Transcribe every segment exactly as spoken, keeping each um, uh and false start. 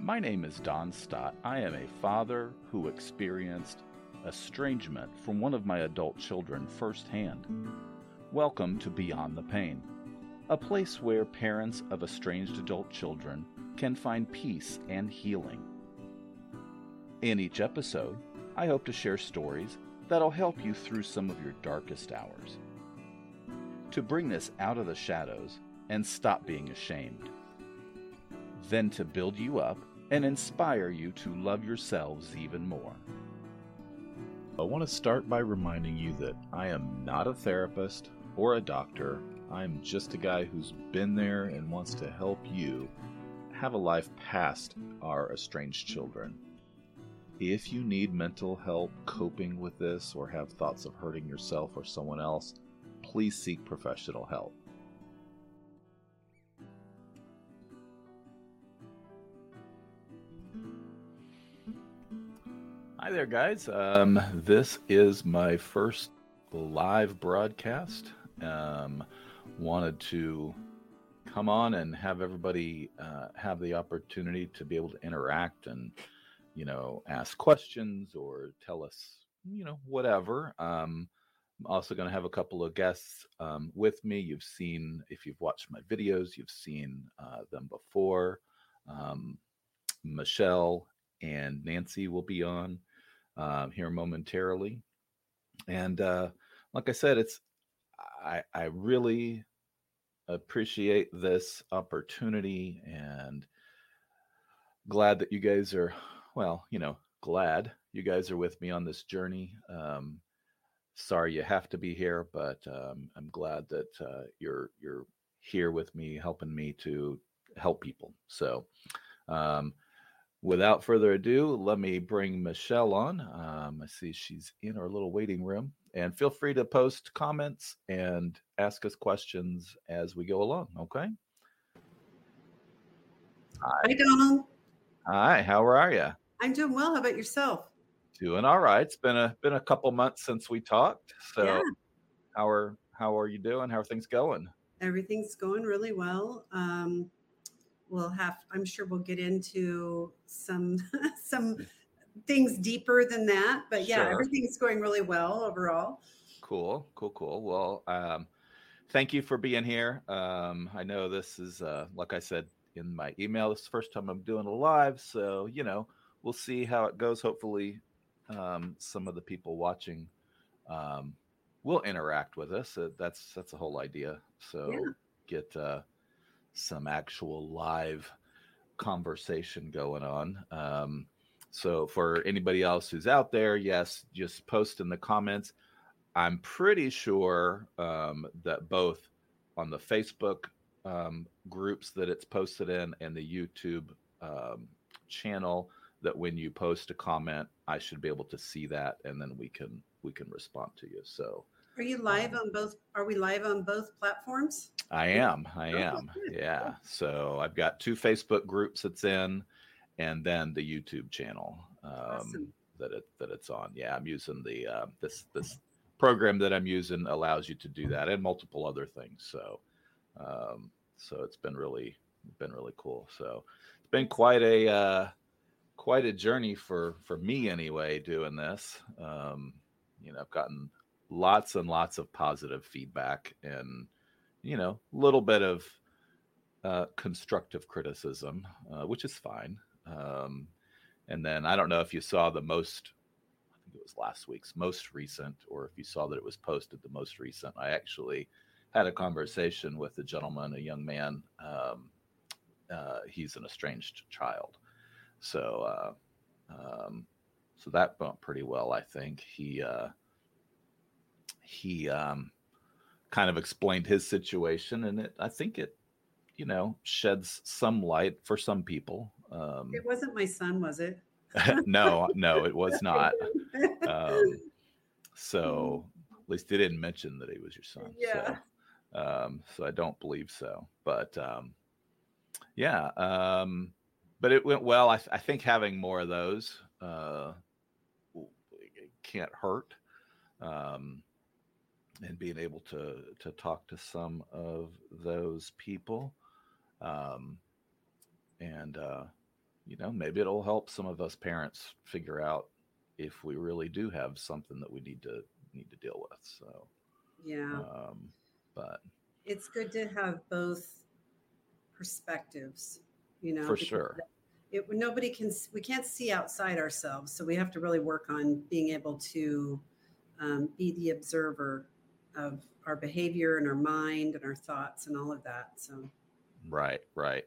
My name is Don Stott. I am a father who experienced estrangement from one of my adult children firsthand. Welcome to Beyond the Pain, a place where parents of estranged adult children can find peace and healing. In each episode, I hope to share stories that'll help you through some of your darkest hours, to bring this out of the shadows and stop being ashamed, then to build you up and inspire you to love yourselves even more. I want to start by reminding you that I am not a therapist or a doctor. I am just a guy who's been there and wants to help you have a life past our estranged children. If you need mental help coping with this or have thoughts of hurting yourself or someone else, please seek professional help. Hi there, guys. Um, this is my first live broadcast. Um, wanted to come on and have everybody uh, have the opportunity to be able to interact and, you know, ask questions or tell us, you know, whatever. Um, I'm also going to have a couple of guests um, with me. You've seen, if you've watched my videos, you've seen uh, them before. Um, Michelle and Nancy will be on. Um, here momentarily. And uh, like I said, it's I, I really appreciate this opportunity and glad that you guys are, well, you know, glad you guys are with me on this journey. Um, sorry you have to be here, but um, I'm glad that uh, you're you're here with me, helping me to help people. So um without further ado, let me bring Michelle on. Um, I see she's in our little waiting room. And feel free to post comments and ask us questions as we go along, okay? Hi. Hi, Donald. Hi, how are you? I'm doing well. How about yourself? Doing all right. It's been a been a couple months since we talked. So yeah. how are how are you doing? How are things going? Everything's going really well. Um We'll have, I'm sure we'll get into some some things deeper than that. But yeah, sure. Everything's going really well overall. Cool, cool, cool. Well, um, thank you for being here. Um, I know this is, uh, like I said in my email, this is the first time I'm doing a live. So, you know, we'll see how it goes. Hopefully, um, some of the people watching um, will interact with us. Uh, that's, that's the whole idea. So yeah. get... Uh, some actual live conversation going on. Um, so for anybody else who's out there, yes, just post in the comments. I'm pretty sure um, that both on the Facebook um, groups that it's posted in and the YouTube um, channel, that when you post a comment, I should be able to see that, and then we can we can respond to you. So Are you live um, on both? Are we live on both platforms? I am. I am. Yeah. So I've got two Facebook groups it's in, and then the YouTube channel um, awesome. that it that it's on. Yeah, I'm using the uh, this this program that I'm using allows you to do that and multiple other things. So, um, so it's been really been really cool. So it's been quite a uh, quite a journey for for me anyway, doing this. Um, you know, I've gotten lots and lots of positive feedback and, you know, a little bit of uh, constructive criticism, uh, which is fine. Um, and then I don't know if you saw the most, I think it was last week's most recent, or if you saw that it was posted the most recent. I actually had a conversation with a gentleman, a young man. Um, uh, he's an estranged child. So, uh, um, so that went pretty well, I think. He, uh, he, um, kind of explained his situation, and it, I think it, you know, sheds some light for some people. Um, it wasn't my son, was it? no, no, it was not. Um, so at least they didn't mention that he was your son. Yeah. So, um, so I don't believe so, but, um, yeah. Um, but it went well. I, th- I think having more of those, uh, it can't hurt. Um, and being able to, to talk to some of those people. Um, and, uh, you know, maybe it'll help some of us parents figure out if we really do have something that we need to need to deal with. So, yeah, um, but it's good to have both perspectives, you know, for sure. It, nobody can, we can't see outside ourselves. So we have to really work on being able to um, be the observer of our behavior and our mind and our thoughts and all of that. So, right, right.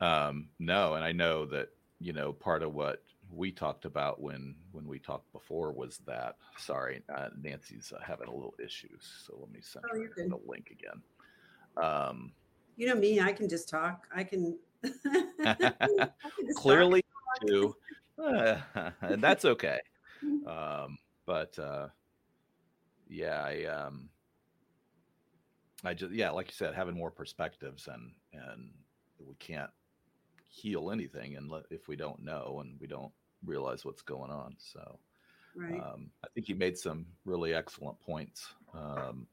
Um, no. And I know that, you know, part of what we talked about when, when we talked before was that, sorry, uh, Nancy's uh, having a little issues. So let me send oh, her the link again. Um, you know me, I can just talk. I can, I can clearly talk. do. Uh, and that's okay. Um, but, uh, yeah, I, um, I just, yeah, like you said, having more perspectives, and, and we can't heal anything and let, if we don't know and we don't realize what's going on. So, right. um, I think you made some really excellent points, um,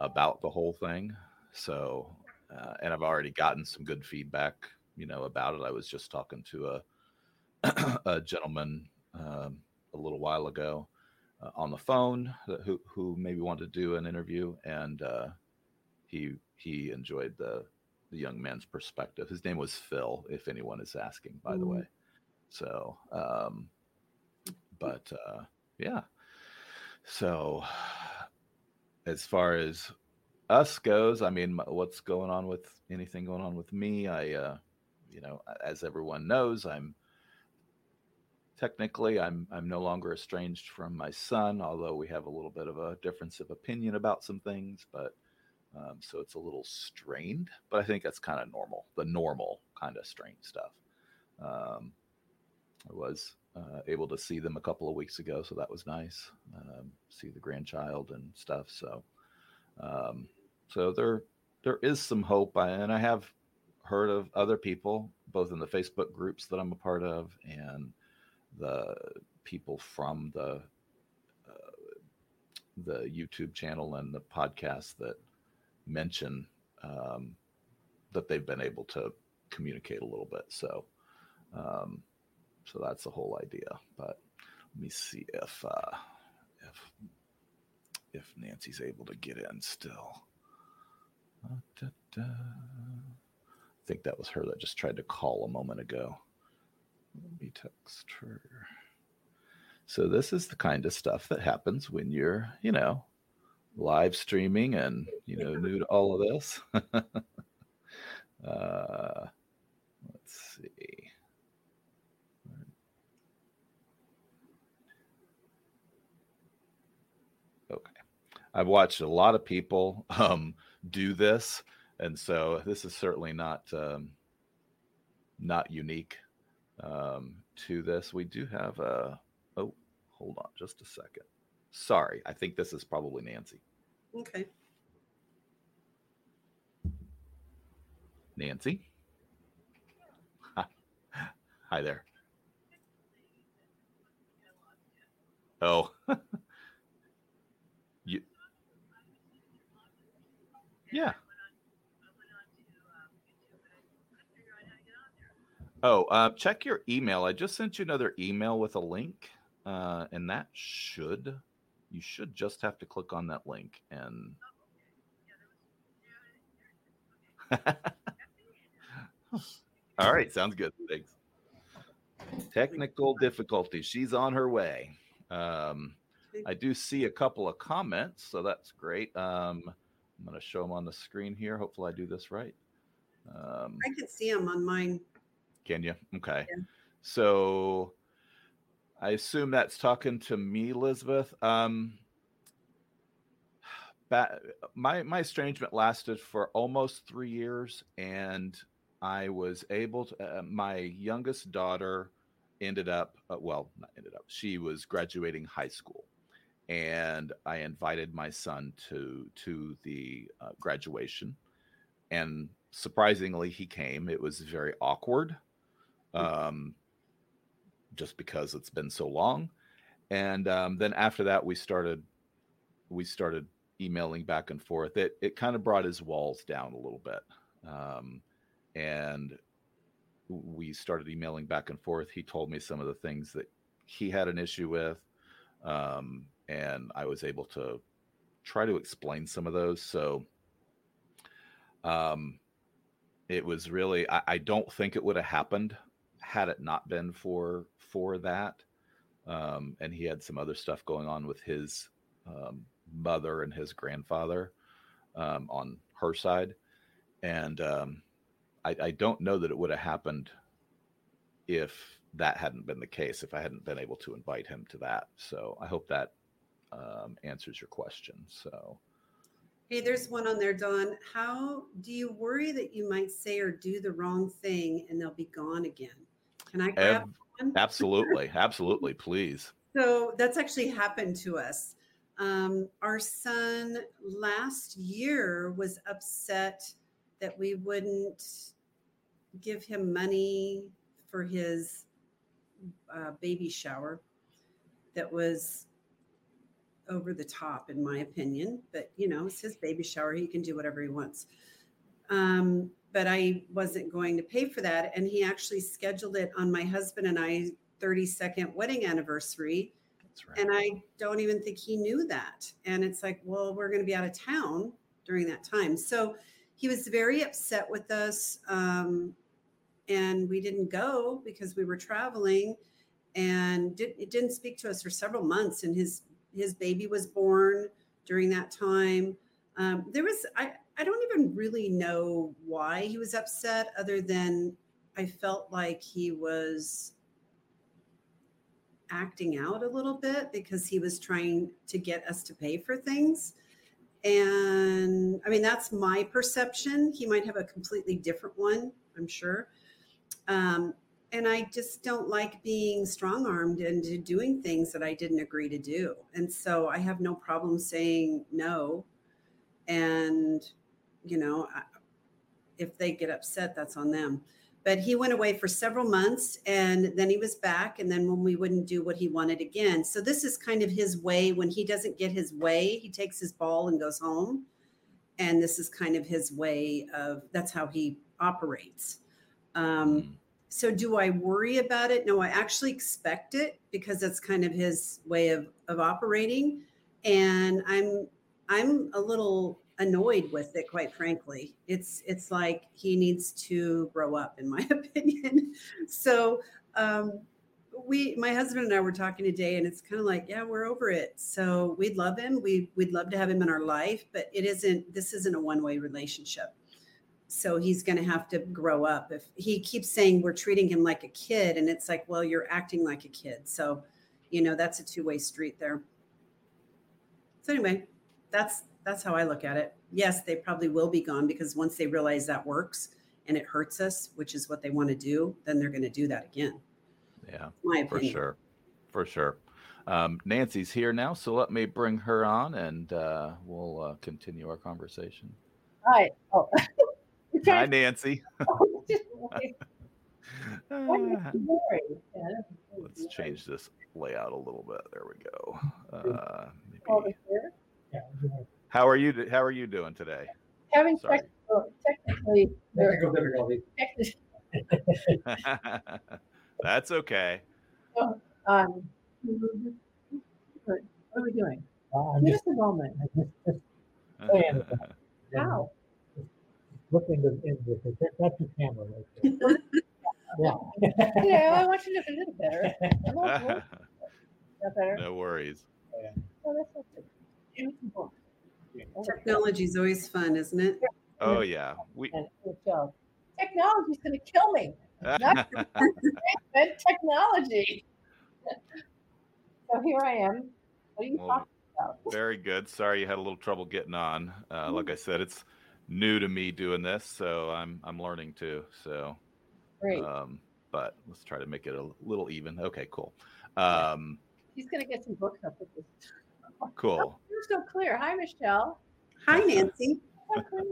about the whole thing. So, uh, and I've already gotten some good feedback, you know, about it. I was just talking to a, a gentleman, um, a little while ago, Uh, on the phone, who who maybe wanted to do an interview, and uh, he he enjoyed the the young man's perspective. His name was Phil, if anyone is asking, by mm-hmm. the way. So, um, but uh, yeah. So, as far as us goes, I mean, what's going on with anything going on with me? I, uh, you know, as everyone knows, I'm. Technically, I'm I'm no longer estranged from my son, although we have a little bit of a difference of opinion about some things. But um, so it's a little strained, but I think that's kind of normal, the normal kind of strained stuff. Um, I was uh, able to see them a couple of weeks ago, so that was nice. Um, see the grandchild and stuff. So um, so there there is some hope, I, and I have heard of other people, both in the Facebook groups that I'm a part of and the people from the uh, the YouTube channel and the podcast that mention um, that they've been able to communicate a little bit. So, um, so that's the whole idea. But let me see if uh, if if Nancy's able to get in still. Uh, da, da. I think that was her that just tried to call a moment ago. Let me text her. So this is the kind of stuff that happens when you're, you know, live streaming and, you know, new to all of this. uh, let's see. Okay. I've watched a lot of people um, do this. And so this is certainly not um, not unique. Um, to this, we do have a, oh, hold on just a second. Sorry. I think this is probably Nancy. Okay. Nancy. Hi, Hi there. Oh, you. Yeah. Oh, uh, check your email. I just sent you another email with a link, uh, and that should, you should just have to click on that link. And all right, sounds good. Thanks. Technical difficulty. She's on her way. Um, I do see a couple of comments, so that's great. Um, I'm going to show them on the screen here. Hopefully I do this right. Um, I can see them on mine. Can you? Okay. Yeah. So I assume that's talking to me, Elizabeth. Um, That, my my estrangement lasted for almost three years, and I was able to. Uh, my youngest daughter ended up, uh, well, not ended up. She was graduating high school, and I invited my son to to the uh, graduation, and surprisingly, he came. It was very awkward, um, just because it's been so long, and um, then after that, we started we started. emailing back and forth. It it kind of brought his walls down a little bit. Um, and we started emailing back and forth. He told me some of the things that he had an issue with. Um, and I was able to try to explain some of those. So um, it was really, I, I don't think it would have happened had it not been for, for that. Um, and he had some other stuff going on with his, um, mother and his grandfather um, on her side. And um, I, I don't know that it would have happened if that hadn't been the case, if I hadn't been able to invite him to that. So I hope that um, answers your question. So, hey, there's one on there, Don. How do you worry that you might say or do the wrong thing and they'll be gone again? Can I grab Ab- one? Absolutely. Absolutely. Please. So that's actually happened to us. Um, our son last year was upset that we wouldn't give him money for his uh, baby shower. That was over the top, in my opinion. But, you know, it's his baby shower. He can do whatever he wants. Um, but I wasn't going to pay for that. And he actually scheduled it on my husband and I's thirty-second wedding anniversary. Right. And I don't even think he knew that. And it's like, well, we're going to be out of town during that time. So he was very upset with us. Um, and we didn't go because we were traveling, and did, it didn't speak to us for several months. And his, his baby was born during that time. Um, there was, I, I don't even really know why he was upset, other than I felt like he was acting out a little bit because he was trying to get us to pay for things. And I mean, that's my perception. He might have a completely different one, I'm sure. Um, and I just don't like being strong-armed into doing things that I didn't agree to do. And so I have no problem saying no. And, you know, I, if they get upset, that's on them. But he went away for several months, and then he was back. And then when we wouldn't do what he wanted again. So this is kind of his way. When he doesn't get his way, he takes his ball and goes home. And this is kind of his way of, that's how he operates. Um, mm. So do I worry about it? No, I actually expect it, because that's kind of his way of, of operating. And I'm, I'm a little annoyed with it, quite frankly. It's it's like he needs to grow up, in my opinion. So um, we, my husband and I were talking today, and it's kind of like, yeah, we're over it. So we'd love him. We, we'd love to have him in our life, but it isn't, this isn't a one-way relationship. So he's going to have to grow up. If he keeps saying we're treating him like a kid, and it's like, well, you're acting like a kid. So, you know, that's a two-way street there. So anyway, that's, That's how I look at it. Yes, they probably will be gone, because once they realize that works and it hurts us, which is what they want to do, then they're going to do that again. Yeah, my for opinion. sure. For sure. Um, Nancy's here now, so let me bring her on, and uh, we'll uh, continue our conversation. Hi. Oh. Hi, Nancy. Let's change this layout a little bit. There we go. Uh, maybe. How are you? How are you doing today? Having technical, technically, technical difficulties. That's okay. So, um, what are we doing? Uh, Give just, us a moment. Just, just, oh, yeah. How? Looking into it. That, that's your camera right there. Yeah. You know, I want you to look a little better. I'm not worried. Not better? No worries. Yeah. Oh, that's not good. Technology's always fun, isn't it? Oh yeah. We... Technology's going to kill me. Not technology. So here I am. What are you well, talking about? Very good. Sorry you had a little trouble getting on. Uh, mm-hmm. Like I said, it's new to me doing this, so I'm I'm learning too. So, great. Um, but let's try to make it a little even. Okay, cool. Um, He's going to get some books up with this. Cool. Oh, you're so clear. Hi, Michelle. Hi, Nancy.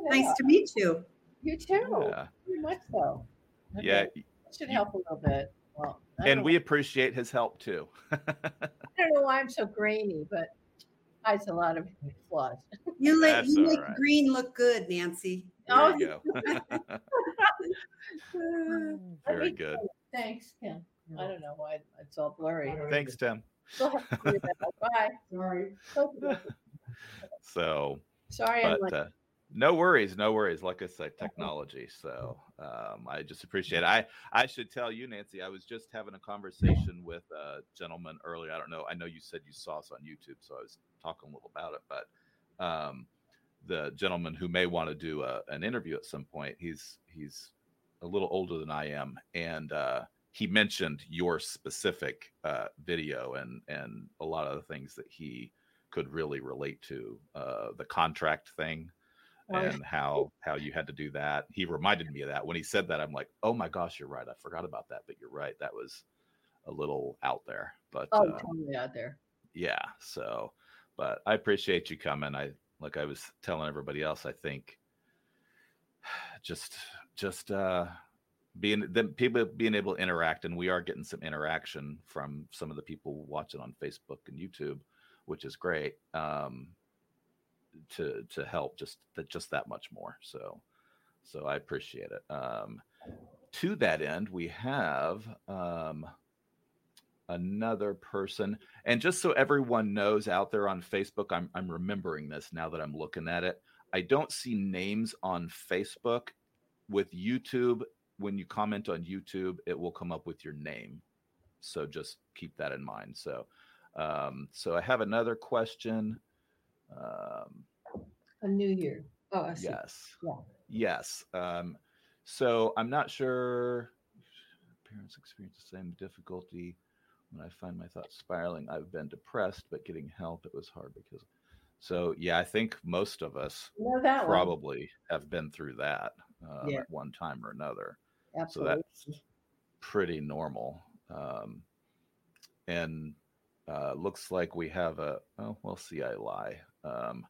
Nice to meet you. You too. Yeah. Very much so. Okay. Yeah. That should help a little bit. Well, and we why. appreciate his help too. I don't know why I'm so grainy, but hides a lot of flaws. You, let, you make right. green look good, Nancy. There oh, you go. Very good. Go. Thanks, Tim. I don't know why it's all blurry. Thanks, Tim. We'll have to do that. Bye. Sorry. So sorry. But, I'm like- uh, no worries. No worries. Like I said, technology. So um, I just appreciate it. I, I should tell you, Nancy, I was just having a conversation with a gentleman earlier. I don't know. I know you said you saw us on YouTube, so I was talking a little about it. But um, the gentleman who may want to do a, an interview at some point, he's he's a little older than I am. And uh he mentioned your specific uh, video and, and a lot of the things that he could really relate to, uh, the contract thing and how, how you had to do that. He reminded me of that when he said that. I'm like, oh my gosh, you're right. I forgot about that, but you're right. That was a little out there, but oh, uh, totally out there. Yeah. So, but I appreciate you coming. I, like I was telling everybody else, I think just, just, uh, being the people being able to interact, and we are getting some interaction from some of the people watching on Facebook and YouTube, which is great. Um, to to help just that just that much more. So, so I appreciate it. Um, to that end, we have um, another person, and just so everyone knows out there on Facebook, I'm I'm remembering this now that I'm looking at it. I don't see names on Facebook. With YouTube, when you comment on YouTube, it will come up with your name. So just keep that in mind. So, um, so I have another question. Um, a new year. Oh, I see. Yes. Yeah. Yes. Um, so I'm not sure parents experience the same difficulty when I find my thoughts spiraling. I've been depressed, but getting help, it was hard because, so yeah, I think most of us no, that probably one. have been through that um, yeah. at one time or another. Absolutely. So that's pretty normal. Um, and uh, looks like we have a, oh, well, see, I lie. Um,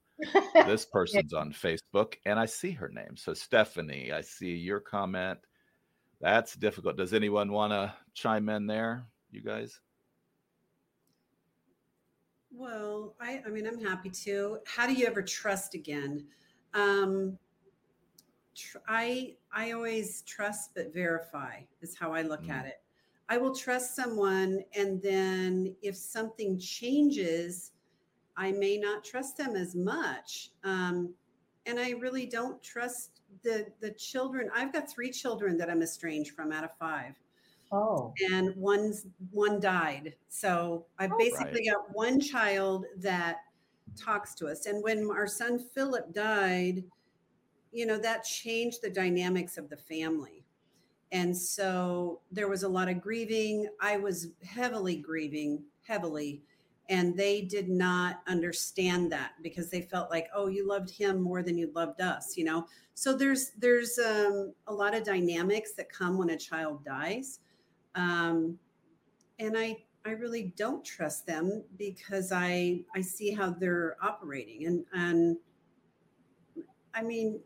this person's on Facebook, and I see her name. So, Stephanie, I see your comment. That's difficult. Does anyone want to chime in there, you guys? Well, I, I mean, I'm happy to. How do you ever trust again? Um, I I always trust but verify is how I look mm. at it. I will trust someone, and then if something changes, I may not trust them as much. Um, and I really don't trust the the children. I've got three children that I'm estranged from out of five. Oh. And one's one died. So I've oh, basically right. got one child that talks to us. And when our son Philip died, you know, that changed the dynamics of the family. And so there was a lot of grieving. I was heavily grieving, heavily. And they did not understand that because they felt like, oh, you loved him more than you loved us, you know? So there's there's um, a lot of dynamics that come when a child dies. Um, and I, I really don't trust them because I, I see how they're operating. And, and I mean,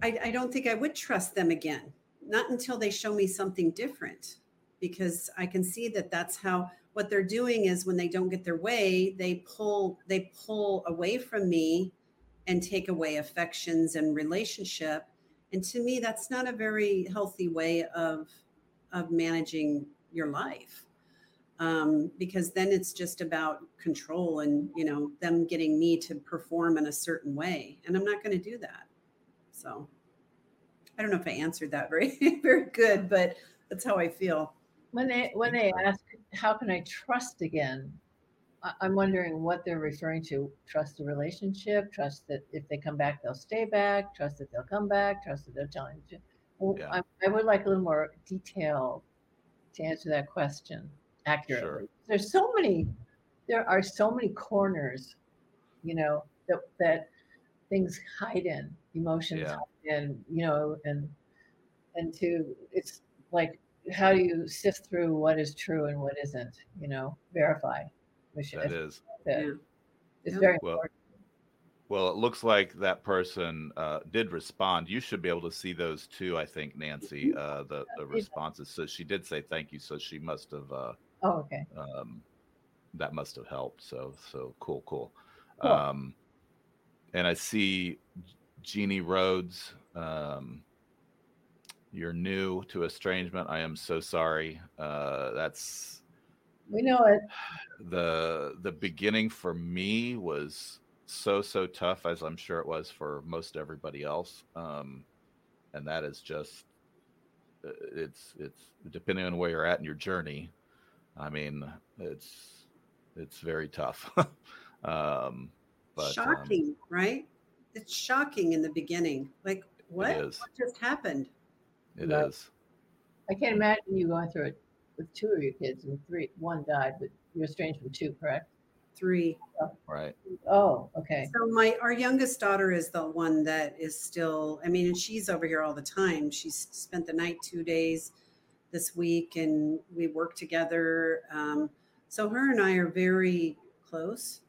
I, I don't think I would trust them again, not until they show me something different, because I can see that that's how, what they're doing is when they don't get their way, they pull, they pull away from me and take away affections and relationship. And to me, that's not a very healthy way of of managing your life, um, because then it's just about control and, you know, them getting me to perform in a certain way. And I'm not going to do that. So I don't know if I answered that very, very good, but that's how I feel. When they when they ask, how can I trust again? I'm wondering what they're referring to. Trust the relationship, trust that if they come back, they'll stay back, trust that they'll come back, trust that they'll tell them to. Well, yeah. I, I would like a little more detail to answer that question accurately. Sure. There's so many, there are so many corners, you know, that, that things hide in, emotions yeah. hide in, you know, and, and to, it's like, how do you sift through what is true and what isn't, you know, verify. That is. Yeah. It's very well, important. Well, it looks like that person uh, did respond. You should be able to see those too, I think, Nancy, uh, the, the responses. So she did say thank you. So she must have. Uh, oh, okay. Um, that must have helped. So, so cool, cool. cool. Um, and I see Jeannie Rhodes. Um, You're new to estrangement. I am so sorry. Uh, that's. We know it. The the beginning for me was so, so tough, as I'm sure it was for most everybody else. Um, and that is just, it's, it's depending on where you're at in your journey. I mean, it's, it's very tough. um, but, shocking, um, right? It's shocking in the beginning. Like, what, what just happened? It right. is. I can't imagine you going through it. With two of your kids and three, one died, but you're estranged from two, correct? Three. Oh. Right. Oh, okay. So my, our youngest daughter is the one that is still, I mean, and she's over here all the time. She's spent the night two days this week and we work together. Um, so her and I are very close,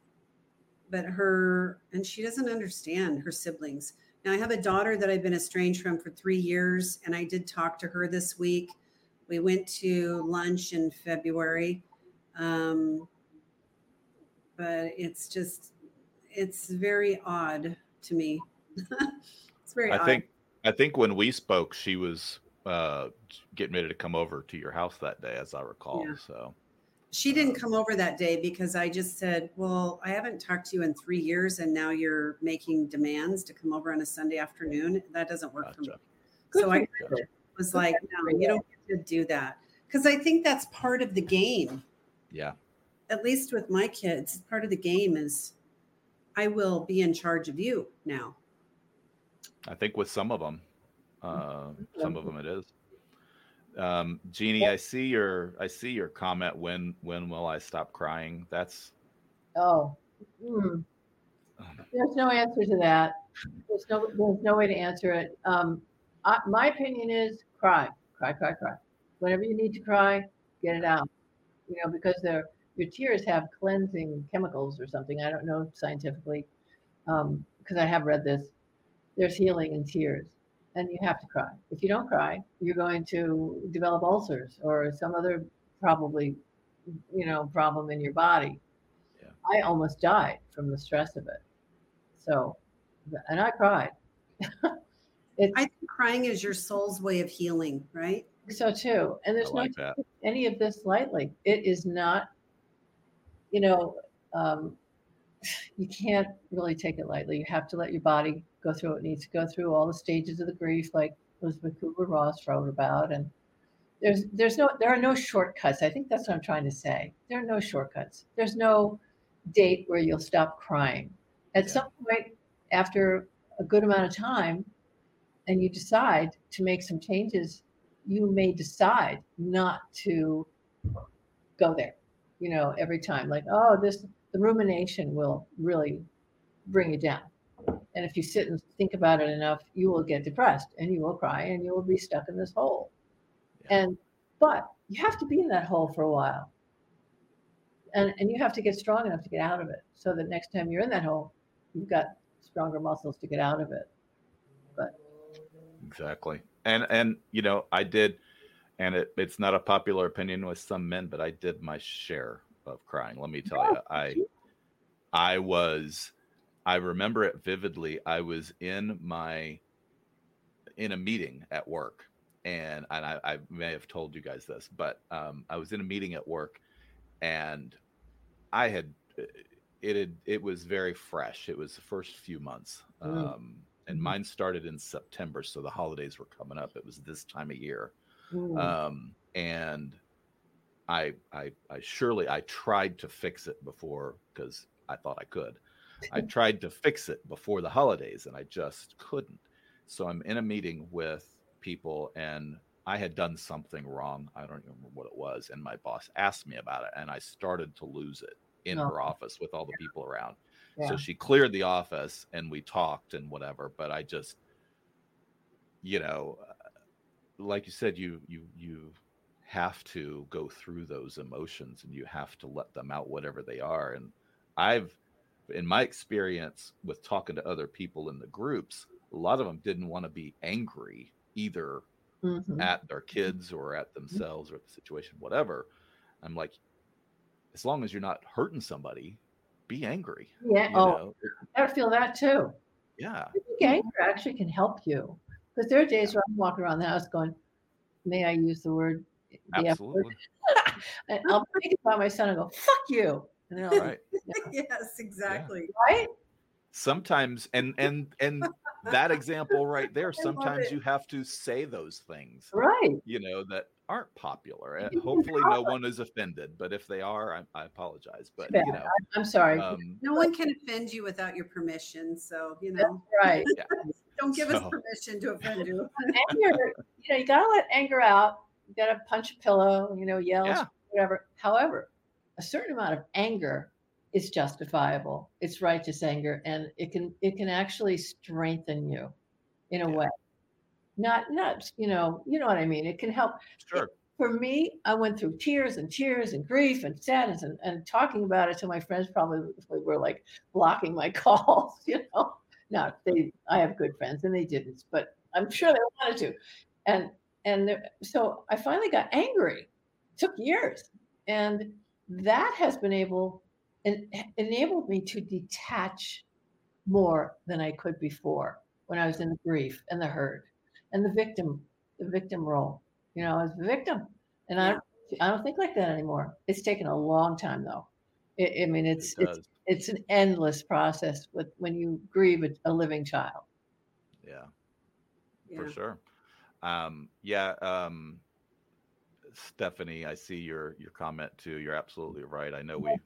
but her, and she doesn't understand her siblings. Now I have a daughter that I've been estranged from for three years and I did talk to her this week. We went to lunch in February, um, but it's just, it's very odd to me. It's very I odd. think, I think when we spoke, she was uh, getting ready to come over to your house that day, as I recall. Yeah. So she didn't come over that day because I just said, well, I haven't talked to you in three years and now you're making demands to come over on a Sunday afternoon. That doesn't work gotcha. for me. Good so I was like, no, you don't get to do that. Because I think that's part of the game. Yeah. At least with my kids, part of the game is I will be in charge of you now. I think with some of them, uh, some of them it is. Um, Jeannie, I see your, I see your comment. When, when will I stop crying? That's. Oh, mm. There's no answer to that. There's no, there's no way to answer it. Um, Uh, my opinion is cry, cry, cry, cry. Whenever you need to cry, get it out. You know, because they're, your tears have cleansing chemicals or something. I don't know scientifically, um, because I have read this. There's healing in tears, and you have to cry. If you don't cry, you're going to develop ulcers or some other probably, you know, problem in your body. Yeah. I almost died from the stress of it. So, and I cried. It's, I think crying is your soul's way of healing, right? So too. And there's like no that. any of this lightly. It is not, you know, um, you can't really take it lightly. You have to let your body go through what it needs to go through, all the stages of the grief, like Elizabeth Kubler Ross wrote about. And there's there's no there are no shortcuts. I think that's what I'm trying to say. There are no shortcuts. There's no date where you'll stop crying. At yeah. some point, after a good amount of time, and you decide to make some changes, you may decide not to go there, you know, every time. Like, oh, this, the rumination will really bring you down. And if you sit and think about it enough, you will get depressed and you will cry and you will be stuck in this hole. Yeah. And, but you have to be in that hole for a while. And, and you have to get strong enough to get out of it so that next time you're in that hole, you've got stronger muscles to get out of it. But exactly. And, and, you know, I did, and it, it's not a popular opinion with some men, but I did my share of crying. Let me tell you, I, I was, I remember it vividly. I was in my, in a meeting at work, and and I, I may have told you guys this, but um, I was in a meeting at work, and I had it had it was very fresh. It was the first few months, mm. um, and mine started in September, so the holidays were coming up. It was this time of year, mm. um, and I, I I surely I tried to fix it before, because I thought I could. I tried to fix it before the holidays, and I just couldn't. So I'm in a meeting with people, and I had done something wrong. I don't even remember what it was. And my boss asked me about it, and I started to lose it in oh. her office with all the people around. Yeah. So she cleared the office, and we talked and whatever. But I just, you know, like you said, you you you have to go through those emotions, and you have to let them out, whatever they are. And I've, in my experience with talking to other people in the groups, a lot of them didn't want to be angry either mm-hmm. at their kids or at themselves mm-hmm. or at the situation, whatever. I'm like, as long as you're not hurting somebody, be angry. Yeah. You oh, know? I feel that too. Yeah. I think anger actually can help you. Because there are days yeah. where I'm walking around the house going, may I use the word? The Absolutely. And I'll think about my son and go, fuck you. And then I'll right. yeah. Yes, exactly. Yeah. Right? Sometimes, and and and that example right there, sometimes you have to say those things, right? You know, that aren't popular, and hopefully no one is offended. But if they are, I, I apologize. But yeah, you know, I'm sorry. Um, no one can offend you without your permission. So you know, right? Yeah. Don't give so. us permission to offend you. Anger, you know, you gotta let anger out. You gotta punch a pillow. You know, yell, yeah. whatever. However, a certain amount of anger, it's justifiable. It's righteous anger, and it can it can actually strengthen you in a yeah. way. Not not you know you know what I mean. It can help. Sure. For me, I went through tears and tears and grief and sadness, and, and talking about it to my friends probably were like blocking my calls. You know, no, they I have good friends and they didn't, but I'm sure they wanted to. And and there, so I finally got angry. It took years, and that has been able. And enabled me to detach more than I could before when I was in the grief and the hurt and the victim, the victim role. You know, I was the victim, and yeah. I don't, I don't think like that anymore. It's taken a long time though. It, I mean, it's it it's it's an endless process with when you grieve a, a living child. Yeah, yeah. for sure. Um, yeah. Um, Stephanie, I see your your comment too. You're absolutely right. I know yeah. we.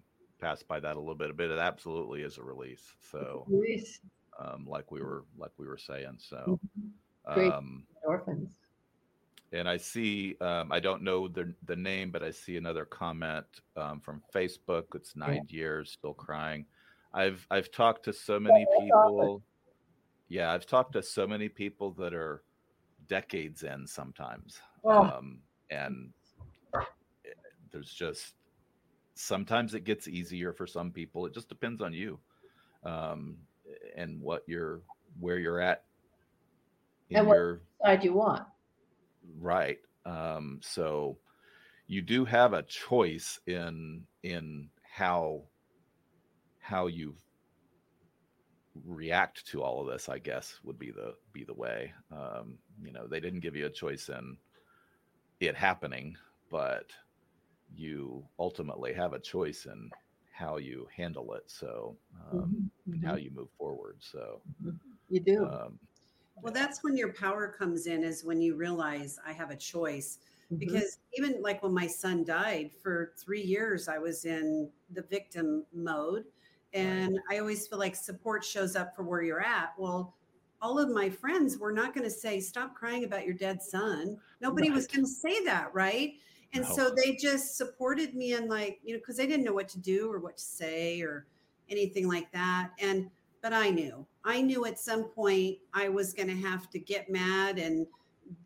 Passed by that a little bit, but it absolutely is a release. So, release. Um, like we were, like we were saying, so, mm-hmm. um, endorphins. And I see, um, I don't know the, the name, but I see another comment, um, from Facebook. It's nine yeah. years, still crying. I've, I've talked to so many yeah, people. Yeah. I've talked to so many people that are decades in sometimes. Oh. Um, and it, there's just, sometimes it gets easier for some people. It just depends on you, um, and what you're, where you're at, in and what your, side you want. Right. Um, so you do have a choice in in how how you react to all of this. I guess would be the be the way. Um, you know, they didn't give you a choice in it happening, but. You ultimately have a choice in how you handle it. So, um, mm-hmm. and how you move forward. So you do. Um, well, yeah. that's when your power comes in, is when you realize I have a choice, mm-hmm. because even like when my son died, for three years, I was in the victim mode, and right. I always feel like support shows up for where you're at. Well, all of my friends were not going to say, stop crying about your dead son. Nobody right. was going to say that. Right. And no. so they just supported me, and like, you know, because they didn't know what to do or what to say or anything like that. And, but I knew, I knew at some point I was going to have to get mad and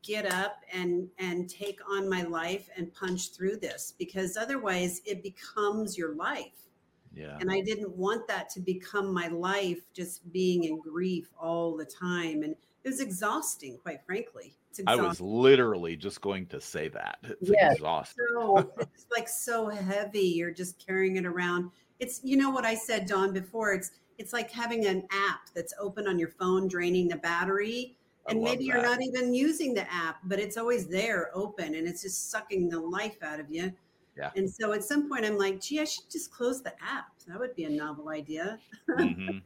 get up and, and take on my life and punch through this, because otherwise it becomes your life. Yeah. And I didn't want that to become my life, just being in grief all the time. And it was exhausting, quite frankly. It's exhausting. I was literally just going to say that. It's yes. exhausting. So, it's like so heavy. You're just carrying it around. It's, you know what I said, Dawn, before. It's it's like having an app that's open on your phone, draining the battery. And maybe you're not even using the app, but it's always there open and it's just sucking the life out of you. Yeah. And so at some point I'm like, gee, I should just close the app. That would be a novel idea. Mm-hmm.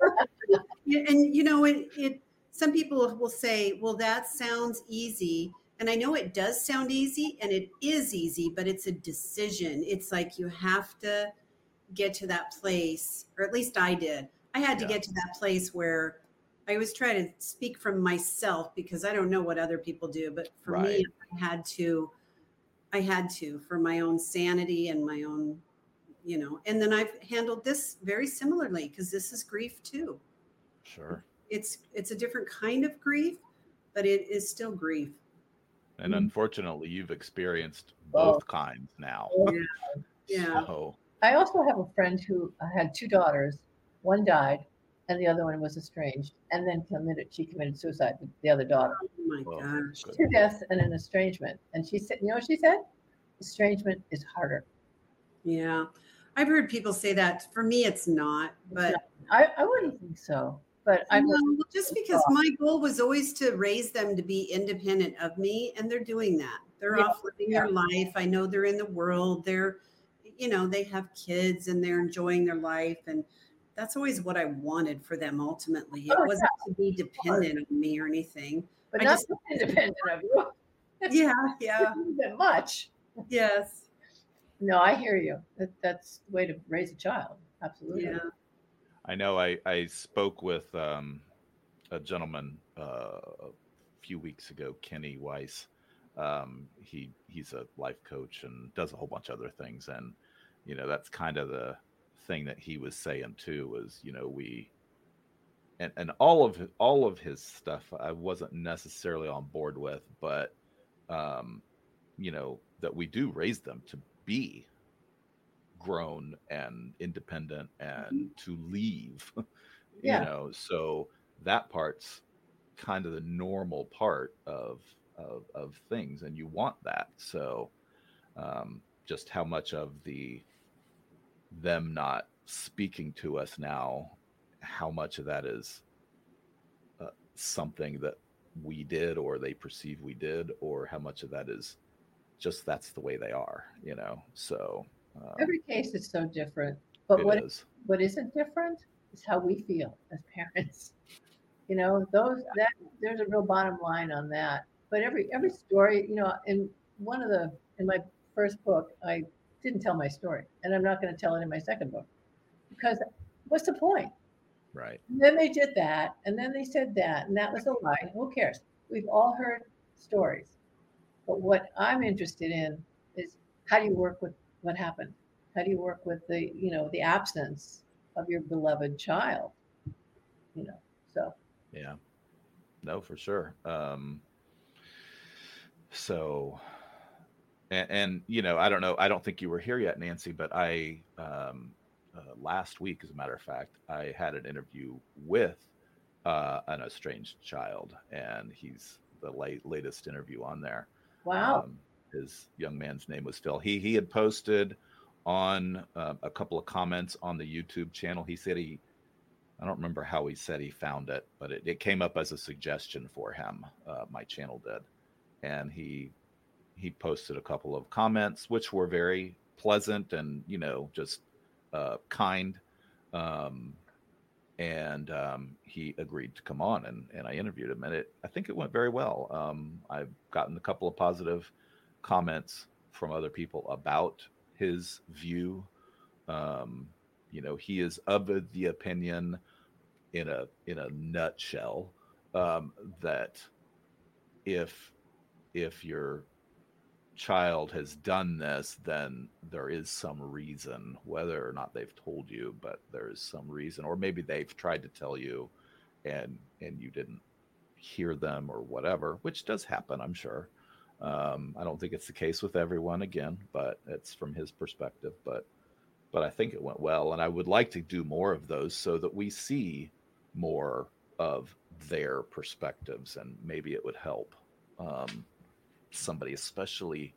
And, you know, it, it, some people will say, well, that sounds easy. And I know it does sound easy and it is easy, but it's a decision. It's like you have to get to that place, or at least I did. I had yeah. to get to that place where I always try to speak from myself because I don't know what other people do. But for right. me, I had to, I had to for my own sanity and my own, you know, and then I've handled this very similarly because this is grief too. Sure. It's, it's a different kind of grief, but it is still grief. And unfortunately, you've experienced both oh. kinds now. Yeah. yeah. So. I also have a friend who had two daughters. One died, and the other one was estranged, and then committed. She committed suicide with the other daughter. Oh my oh, gosh! Two deaths and an estrangement. And she said, "You know what she said? Estrangement is harder." Yeah, I've heard people say that. For me, it's not. But it's not. I, I wouldn't think so. But I'm no, just because my goal was always to raise them to be independent of me, and they're doing that. They're yeah. off living yeah. their life. I know they're in the world. They're, you know, they have kids and they're enjoying their life, and that's always what I wanted for them. Ultimately, it oh, wasn't yeah. to be dependent on me or anything. But I not just, independent of you. Yeah, yeah. That much. Yes. No, I hear you. That that's the way to raise a child. Absolutely. Yeah. I know I, I spoke with um, a gentleman uh, a few weeks ago, Kenny Weiss. Um, he he's a life coach and does a whole bunch of other things. And, you know, that's kind of the thing that he was saying, too, was, you know, we and, and all of his, all of his stuff I wasn't necessarily on board with. But, um, you know, that we do raise them to be grown and independent and to leave, you yeah. know, so that part's kind of the normal part of, of, of things. And you want that. So um, just how much of the, them not speaking to us now, how much of that is uh, something that we did or they perceive we did, or how much of that is just, that's the way they are, you know? So Um, every case is so different, but what is. what isn't different is how we feel as parents. You know, those that there's a real bottom line on that. But every every story, you know, in one of the in my first book, I didn't tell my story, and I'm not going to tell it in my second book because what's the point? Right. And then they did that, and then they said that, and that was a lie. Who cares? We've all heard stories, but what I'm interested in is how do you work with what happened? How do you work with the, you know, the absence of your beloved child? You know, so. Yeah, no, for sure. Um, so, and, and, you know, I don't know. I don't think you were here yet, Nancy, but I, um, uh, last week, as a matter of fact, I had an interview with uh, an estranged child, and he's the late, latest interview on there. Wow. Um, his young man's name was Phil. He he had posted on uh, a couple of comments on the YouTube channel. He said he, I don't remember how he said he found it, but it, it came up as a suggestion for him. Uh, my channel did. And he he posted a couple of comments, which were very pleasant and, you know, just uh, kind. Um, and um, he agreed to come on, and, and I interviewed him. And it, I think it went very well. Um, I've gotten a couple of positive comments from other people about his view. Um, you know, he is of the opinion, in a in a nutshell, um, that if if your child has done this, then there is some reason, whether or not they've told you, but there is some reason, or maybe they've tried to tell you, and and you didn't hear them or whatever, which does happen, I'm sure. Um, I don't think it's the case with everyone again, but it's from his perspective, but, but I think it went well. And I would like to do more of those so that we see more of their perspectives, and maybe it would help, um, somebody, especially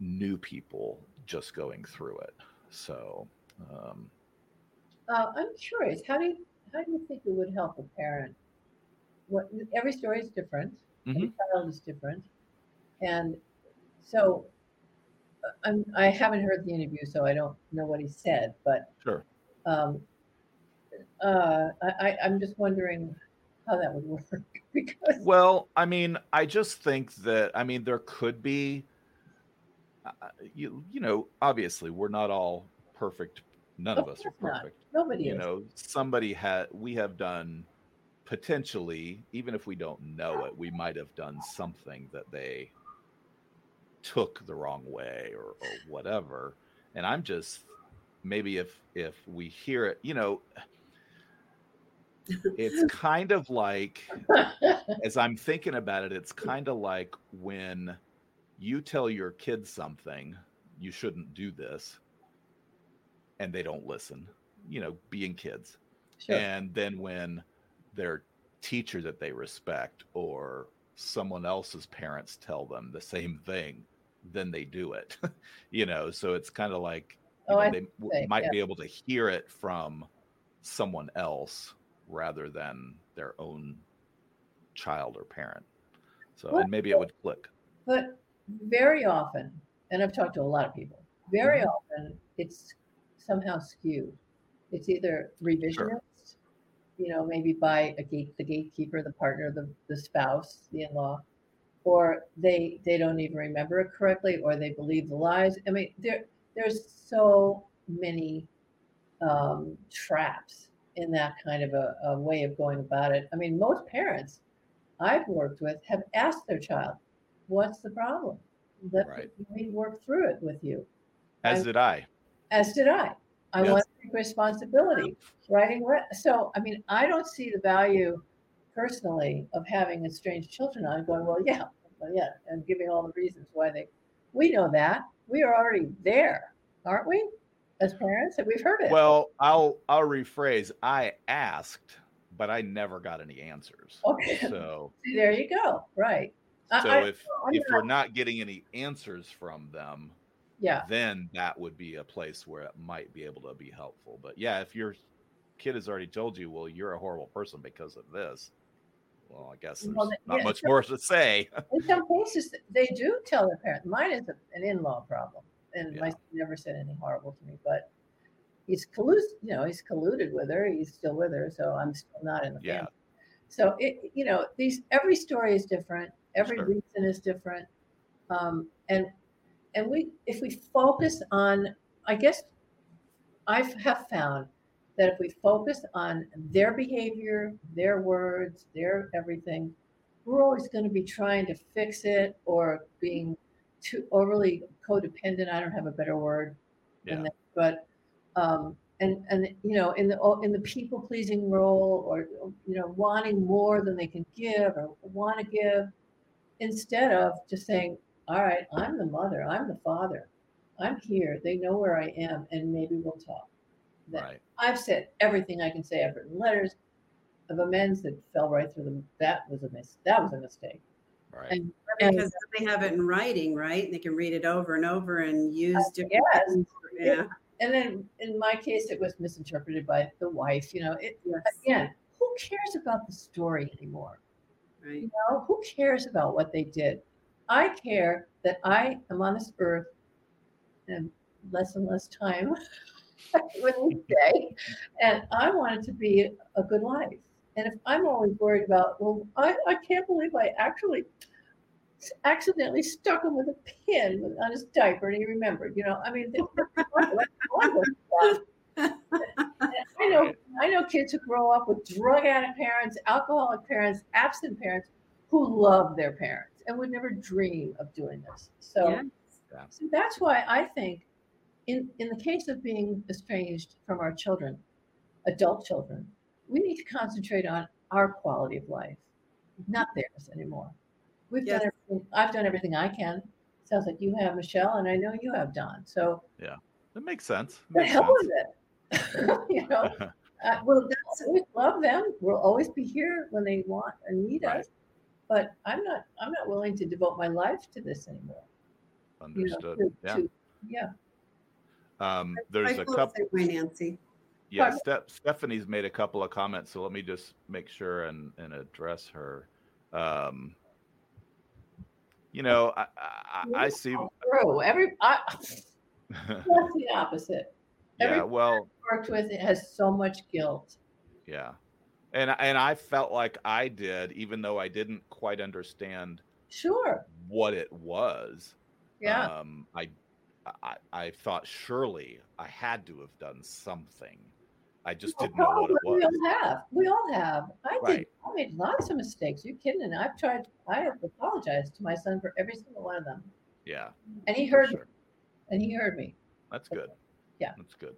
new people just going through it. So, um, uh, I'm curious, how do you, how do you think it would help a parent what, every story is different. Mm-hmm. Every child is different. And so I'm, I haven't heard the interview, so I don't know what he said, but sure. um, uh, I, I'm just wondering how that would work. Because well, I mean, I just think that, I mean, there could be, uh, you, you know, obviously we're not all perfect. None of, of us are perfect. Not. Nobody you is. You know, somebody had, we have done potentially, even if we don't know it, we might have done something that they took the wrong way or, or whatever. And I'm just, maybe if, if we hear it, you know, it's kind of like, as I'm thinking about it, it's kind of like when you tell your kids something, you shouldn't do this, and they don't listen, you know, being kids. Sure. And then when their teacher that they respect or someone else's parents tell them the same thing, then they do it, you know? So it's kind of like, you oh, know, they say, might yeah. be able to hear it from someone else rather than their own child or parent. So, but, and maybe it would click. But very often, and I've talked to a lot of people, very mm-hmm. often it's somehow skewed. It's either revisionist, sure. you know, maybe by a gate, the gatekeeper, the partner, the, the spouse, the in-law, or they they don't even remember it correctly, or they believe the lies. I mean, there there's so many um, traps in that kind of a, a way of going about it. I mean, most parents I've worked with have asked their child, what's the problem? Let right. me work through it with you. As I'm, did I. As did I. I yes. want to take responsibility. Writing re- so, I mean, I don't see the value personally of having estranged children on going, well, yeah, well, yeah, and giving all the reasons why they, we know that. We are already there, aren't we? As parents, and we've heard it. Well, I'll I'll rephrase. I asked, but I never got any answers. Okay. So see, there you go. Right. So I, if I, if we're not getting any answers from them, yeah, then that would be a place where it might be able to be helpful. But yeah, if your kid has already told you, well, you're a horrible person because of this, well, I guess there's well, not yeah, much some, more to say. In some cases, they do tell their parents. Mine is an in-law problem, and yeah. my son never said anything horrible to me, but he's colluded, you know, he's colluded with her. He's still with her, so I'm still not in the yeah. family. So, it, you know, these every story is different. Every sure. reason is different. Um, and And we, if we focus on, I guess I have found that if we focus on their behavior, their words, their everything, we're always going to be trying to fix it or being too overly codependent. I don't have a better word yeah. than that, but um, and and you know, in the in the people pleasing role, or you know, wanting more than they can give or want to give, instead of just saying, all right, I'm the mother, I'm the father, I'm here, they know where I am, and maybe we'll talk. Then right. I've said everything I can say. I've written letters of amends that fell right through them. That was a mis- That was a mistake. Right. And, because and, they have it in writing, right? And they can read it over and over and use I different guess. Things. Yeah. And then in my case, it was misinterpreted by the wife. You know, it, yes. again, who cares about the story anymore? Right. You know, who cares about what they did? I care that I am on this earth, and less and less time with each day, and I want it to be a good life. And if I'm always worried about, well, I, I can't believe I actually accidentally stuck him with a pin on his diaper, and he remembered. You know, I mean, I know I know kids who grow up with drug addict parents, alcoholic parents, absent parents, who love their parents and would never dream of doing this. So, yes. yeah. so that's why I think in, in the case of being estranged from our children, adult children, we need to concentrate on our quality of life, not theirs anymore. We've yes. done everything, I've done everything I can. Sounds like you have, Michelle, and I know you have, Don. So yeah, that makes sense. That makes the hell sense. With it. you know, uh, we'll, we love them. We'll always be here when they want and need right. us. But I'm not. I'm not willing to devote my life to this anymore. Understood. You know, to, yeah. To, yeah. Um, there's I a couple. That way, Nancy. Yeah, Ste- Stephanie's made a couple of comments, so let me just make sure and, and address her. Um, you know, I, I, I see. True. Every I, that's the opposite. Every yeah. Well, I've worked with it has so much guilt. Yeah, and and I felt like I did, even though I didn't quite understand. Sure. What it was. Yeah. Um, I. I, I thought surely I had to have done something. I just well, didn't know what it was. We all have. We all have. I right. did. I made lots of mistakes. Are you kidding? And I've tried. I have apologized to my son for every single one of them. Yeah. And he heard. Sure. me. And he heard me. That's good. Yeah. That's good.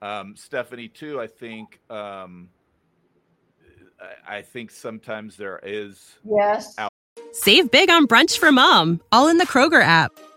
Um, Stephanie, too. I think. Um, I, I think sometimes there is. Yes. Out- Save big on brunch for mom. All in the Kroger app.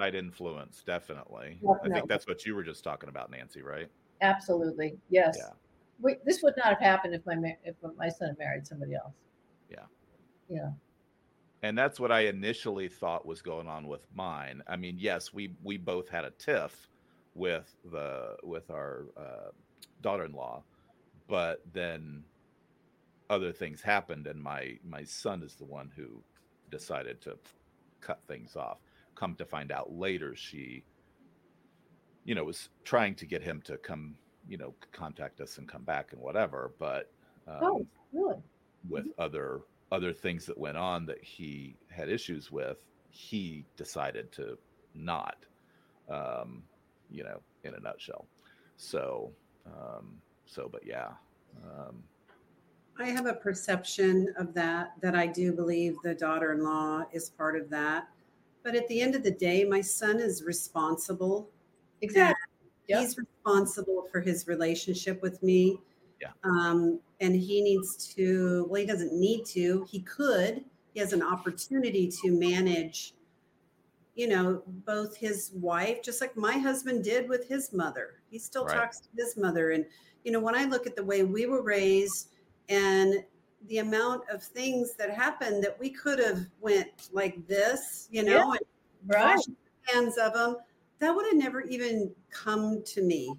Outside influence, definitely. definitely. I think that's what you were just talking about, Nancy, right? Absolutely, yes. Yeah. We, this would not have happened if my if my son married somebody else. Yeah. Yeah. And that's what I initially thought was going on with mine. I mean, yes, we we both had a tiff with the with our uh, daughter-in-law, but then other things happened, and my my son is the one who decided to cut things off. Come to find out later, she, you know, was trying to get him to come, you know, contact us and come back and whatever. But um, oh, really? With mm-hmm. other other things that went on that he had issues with, he decided to not, um, you know, in a nutshell. So, um, so, but yeah. Um, I have a perception of that, that I do believe the daughter-in-law is part of that. But at the end of the day, my son is responsible. Exactly. Yep. He's responsible for his relationship with me. Yeah. Um, and he needs to, well, he doesn't need to. He could. He has an opportunity to manage, you know, both his wife, just like my husband did with his mother. He still right. talks to his mother. And, you know, when I look at the way we were raised and the amount of things that happened that we could have went like this, you know, yeah, and right. hands of them, that would have never even come to me.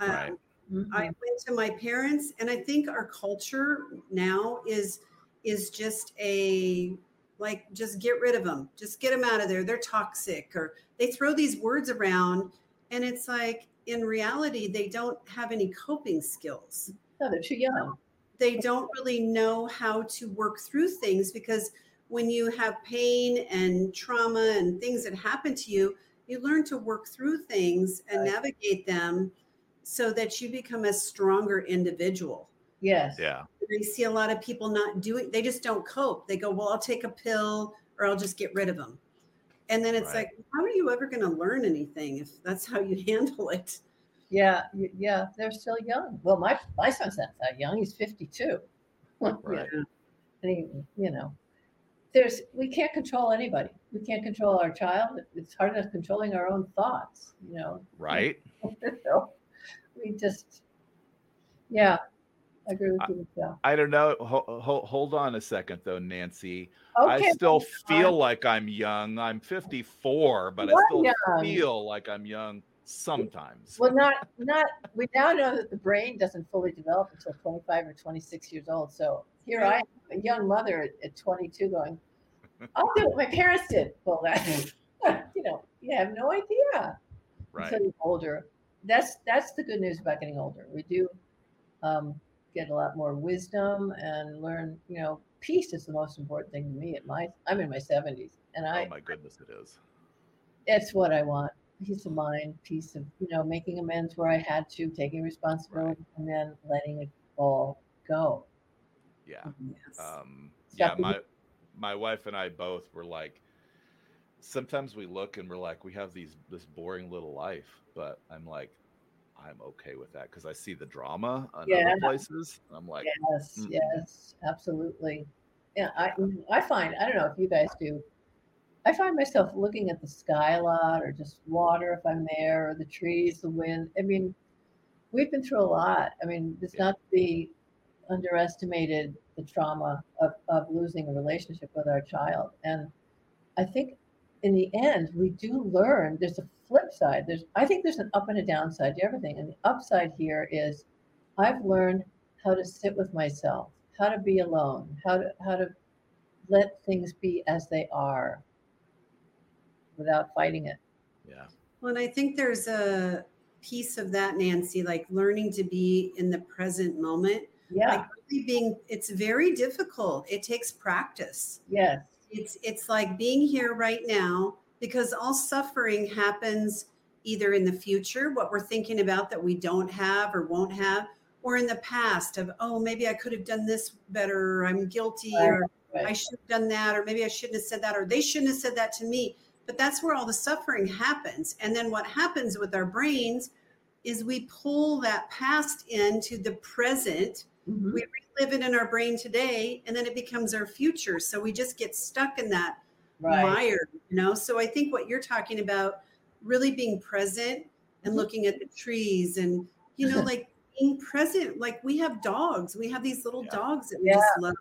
Right. Um, mm-hmm. I went to my parents, and I think our culture now is, is just a, like, just get rid of them, just get them out of there. They're toxic, or they throw these words around, and it's like, in reality, they don't have any coping skills. No, they're too young. They don't really know how to work through things, because when you have pain and trauma and things that happen to you, you learn to work through things and right. navigate them so that you become a stronger individual. Yes. Yeah. I see a lot of people not doing, they just don't cope. They go, well, I'll take a pill, or I'll just get rid of them. And then it's right. like, how are you ever going to learn anything if that's how you handle it? Yeah, yeah, they're still young. Well, my my son's not that young. He's fifty-two. Right. Yeah. And he, you know, there's we can't control anybody. We can't control our child. It's hard enough controlling our own thoughts, you know. Right. So we just, yeah, I agree with you. I, I don't know. Ho- ho- hold on a second, though, Nancy. Okay. I still feel like I'm young. I'm fifty-four, but You're I still young. feel like I'm young. Sometimes. Well, not, not, we now know that the brain doesn't fully develop until twenty-five or twenty-six years old. So here I am, a young mother at, at twenty-two going, I'll do what my parents did. Well, that, you know, you have no idea. Right. Until you're older. That's, that's the good news about getting older. We do um, get a lot more wisdom and learn, you know, peace is the most important thing to me at my, I'm in my seventies, and I, oh my goodness, it is. It's what I want. Peace of mind, peace of, you know, making amends where I had to, taking responsibility, right. and then letting it all go. Yeah. Yes. Um, yeah. My, my wife and I both were like, sometimes we look and we're like, we have these, this boring little life, but I'm like, I'm okay with that because I see the drama in yeah. other places. And I'm like, yes, mm-mm. yes, absolutely. Yeah, I I find, I don't know if you guys do, I find myself looking at the sky a lot, or just water if I'm there, or the trees, the wind. I mean, we've been through a lot. I mean, it's yeah. not the underestimated the trauma of, of losing a relationship with our child. And I think in the end, we do learn. There's a flip side. There's, I think there's an up and a downside to everything. And the upside here is I've learned how to sit with myself, how to be alone, how to how to let things be as they are without fighting it. Yeah. Well, and I think there's a piece of that, Nancy, like learning to be in the present moment. Yeah. Like really being, it's very difficult. It takes practice. Yes. It's it's like being here right now, because all suffering happens either in the future, what we're thinking about that we don't have or won't have, or in the past of, oh, maybe I could have done this better, or I'm guilty, right, or right. I should have done that, or maybe I shouldn't have said that, or they shouldn't have said that to me. But that's where all the suffering happens. And then what happens with our brains is we pull that past into the present. Mm-hmm. We relive it in our brain today, and then it becomes our future. So we just get stuck in that right. mire, you know? So I think what you're talking about, really being present and looking at the trees and, you know, like being present, like we have dogs, we have these little yeah. dogs that we yeah. just love,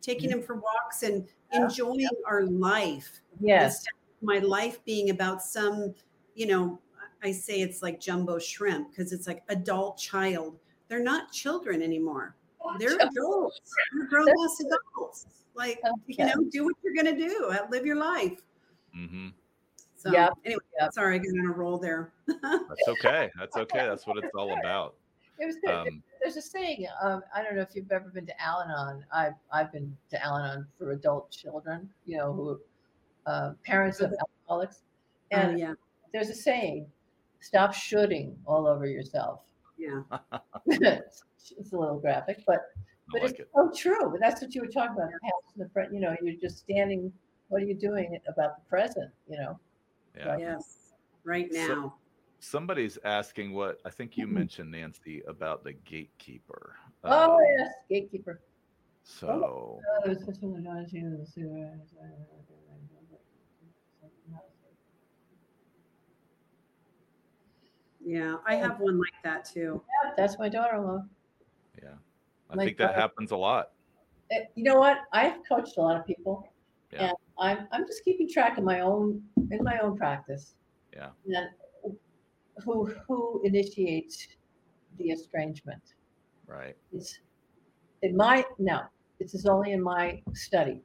taking mm-hmm. them for walks and yeah. enjoying yeah. our life. Yes. My life being about some, you know, I say it's like jumbo shrimp because it's like adult child. They're not children anymore. They're adults. They're grown-ass adults. Like, okay. you know, do what you're going to do. Live your life. Mm-hmm. So yep. anyway, yep. sorry, I got on a roll there. That's okay. That's okay. That's what it's all about. It was good. Um, There's a saying. Um, I don't know if you've ever been to Al-Anon. I've, I've been to Al-Anon for adult children, you know, who uh, parents of alcoholics. And oh, yeah. there's a saying, stop shooting all over yourself. Yeah, it's, it's a little graphic, but but like it's it. so true. But that's what you were talking about. Past and the front, you know, you're just standing. What are you doing about the present? You know. Yeah. Right. Yes. Right now. So, somebody's asking what I think you mm-hmm. mentioned, Nancy, about the gatekeeper. Oh um, yes, gatekeeper. So. Oh, yeah, I have one like that too. Yeah, that's my daughter-in-law. Yeah, I my think that daughter. happens a lot. You know what? I've coached a lot of people, yeah. and I'm I'm just keeping track of my own in my own practice. Yeah. And who who initiates the estrangement? Right. It's in my now. This is only in my study.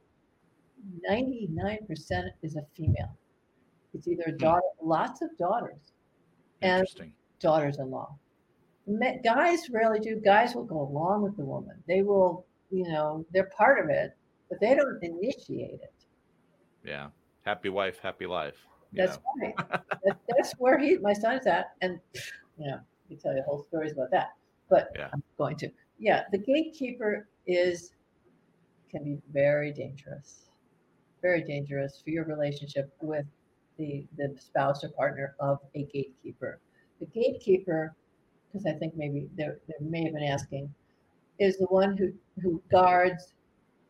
ninety-nine percent is a female. It's either a daughter, hmm. lots of daughters. And daughters-in-law. Me- guys rarely do. Guys will go along with the woman. They will, you know, they're part of it, but they don't initiate it. Yeah. Happy wife, happy life. That's know. right. that, that's where he, my son is at. And, you know, I can tell you whole stories about that. But yeah. I'm going to. Yeah. The gatekeeper is, can be very dangerous. Very dangerous for your relationship with The, the spouse or partner of a gatekeeper. The gatekeeper, because I think maybe they may have been asking, is the one who, who guards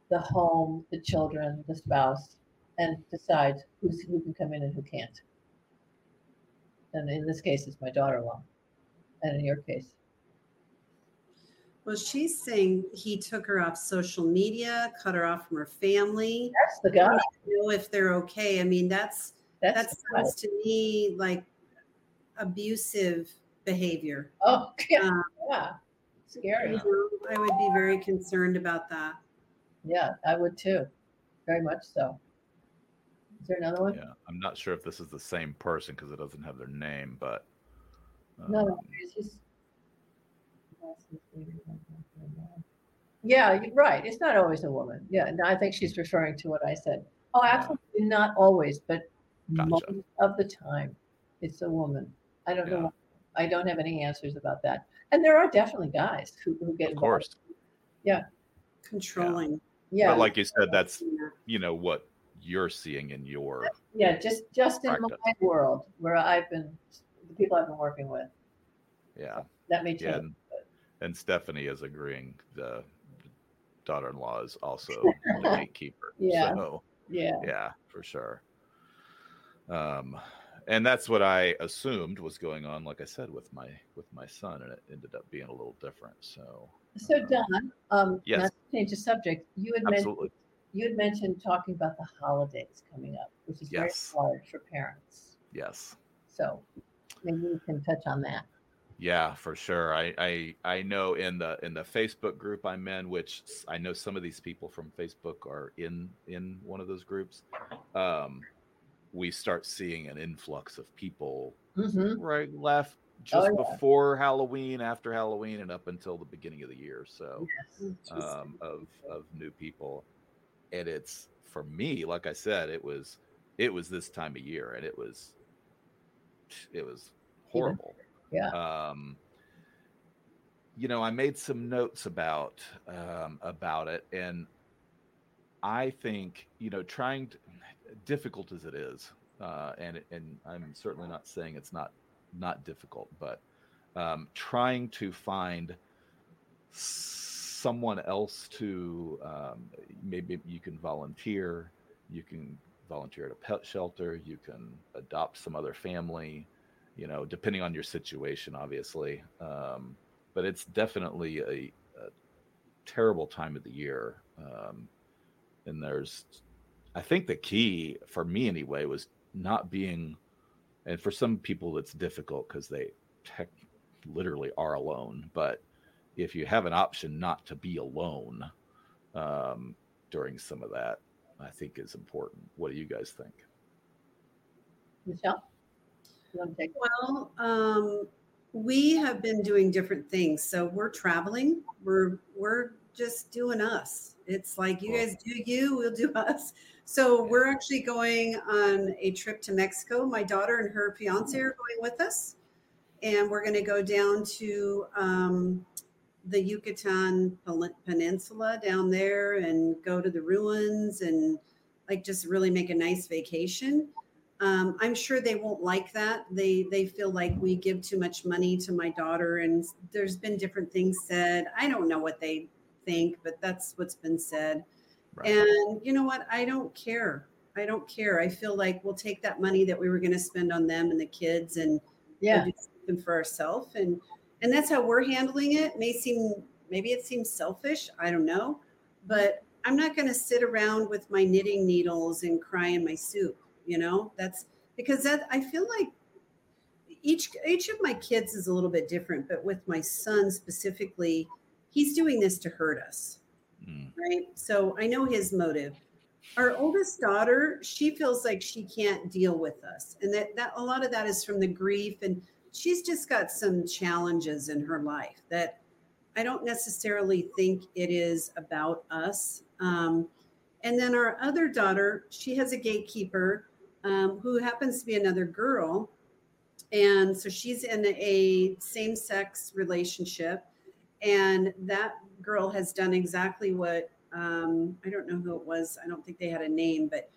the home, the children, the spouse, and decides who's, who can come in and who can't. And in this case, it's my daughter-in-law. And in your case. Well, she's saying he took her off social media, cut her off from her family. That's the guy. I don't know if they're okay. I mean, that's... That's that sounds to me like abusive behavior. Oh, yeah. Um, yeah. Scary. I would be very concerned about that. Yeah, I would too. Very much so. Is there another one? Yeah, I'm not sure if this is the same person because it doesn't have their name, but. Um, no, it's just. Yeah, you're right. It's not always a woman. Yeah, and I think she's referring to what I said. Oh, absolutely yeah. not always, but. Gotcha. Most of the time, it's a woman. I don't yeah. know. I don't have any answers about that. And there are definitely guys who, who get of involved. Course. Yeah. Controlling. Yeah. yeah. But like you said, that's, you know, what you're seeing in your. Yeah. Just, just practice. In my world where I've been, the people I've been working with. Yeah. That made sense. Yeah, and, and Stephanie is agreeing. The daughter-in-law is also the gatekeeper. Yeah. So, yeah. Yeah, for sure. Um, and that's what I assumed was going on, like I said, with my with my son, and it ended up being a little different. So, so uh, Don, um, yes. Not to change the subject, you had mentioned you had mentioned talking about the holidays coming up, which is yes. very hard for parents. Yes. So maybe we can touch on that. Yeah, for sure. I, I I know in the in the Facebook group I'm in, which I know some of these people from Facebook are in in one of those groups. Um, we start seeing an influx of people mm-hmm. right, left, just oh, yeah. before Halloween, after Halloween, and up until the beginning of the year. So yes. um, of of new people, and it's for me, like I said, it was it was this time of year, and it was it was horrible. Yeah. Um, you know, I made some notes about um, about it, and I think, you know, trying to, difficult as it is, uh, and and I'm certainly not saying it's not not difficult, but um, trying to find someone else to um, maybe you can volunteer, you can volunteer at a pet shelter, you can adopt some other family, you know, depending on your situation, obviously. Um, but it's definitely a, a terrible time of the year, um, and there's. I think the key for me anyway was not being, and for some people it's difficult because they tech literally are alone, but if you have an option not to be alone um, during some of that, I think is important. What do you guys think? Michelle? Well, um, we have been doing different things. So we're traveling. We're, we're just doing us. It's like, you guys do you, we'll do us. So yeah. We're actually going on a trip to Mexico. My daughter and her fiance are going with us. And we're going to go down to um, the Yucatan Peninsula down there and go to the ruins and like just really make a nice vacation. Um, I'm sure they won't like that. They they feel like we give too much money to my daughter. And there's been different things said. I don't know what they think, but that's what's been said. Right. And you know what? I don't care. I don't care. I feel like we'll take that money that we were going to spend on them and the kids and yeah, we'll do something for ourselves. And, and that's how we're handling it. May seem, maybe it seems selfish. I don't know, but I'm not going to sit around with my knitting needles and cry in my soup. You know, that's because that I feel like each each of my kids is a little bit different, but with my son specifically, he's doing this to hurt us. Mm. Right. So I know his motive. Our oldest daughter, she feels like she can't deal with us. And that, that a lot of that is from the grief. And she's just got some challenges in her life that I don't necessarily think it is about us. Um, and then our other daughter, she has a gatekeeper. Um, who happens to be another girl. And so she's in a same-sex relationship. And that girl has done exactly what, um, I don't know who it was. I don't think they had a name, but,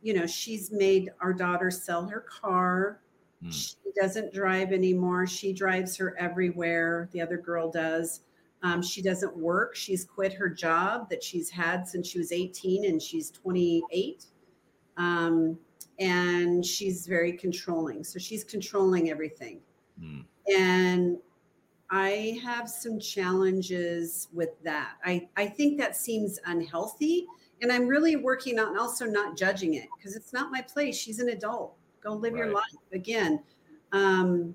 you know, she's made our daughter sell her car. Mm. She doesn't drive anymore. She drives her everywhere. The other girl does. Um, she doesn't work. She's quit her job that she's had since she was eighteen, and she's twenty-eight. Um, and she's very controlling. So she's controlling everything. Mm. And I have some challenges with that. I, I think that seems unhealthy, and I'm really working on also not judging it because it's not my place. She's an adult. Go live right. your life again. Um,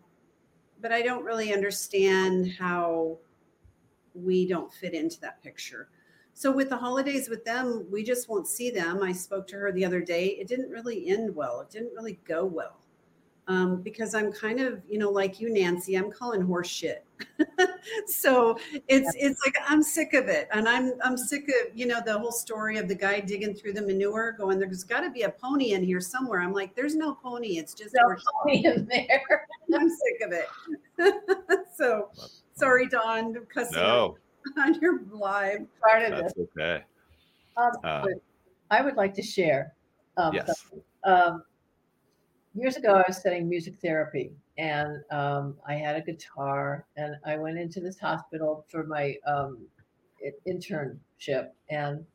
but I don't really understand how we don't fit into that picture. So with the holidays with them, we just won't see them. I spoke to her the other day. It didn't really end well. It didn't really go well. Um, because I'm kind of, you know, like you, Nancy, I'm calling horse shit. So it's it's like I'm sick of it. And I'm I'm sick of, you know, the whole story of the guy digging through the manure going, there's got to be a pony in here somewhere. I'm like, there's no pony. It's just no pony in there. I'm sick of it. So sorry, Don, I'm cussing. No. On your live part of That's this. Okay. Um, uh, I would like to share. Um, yes. Um, years ago, I was studying music therapy, and um, I had a guitar, and I went into this hospital for my um, internship, and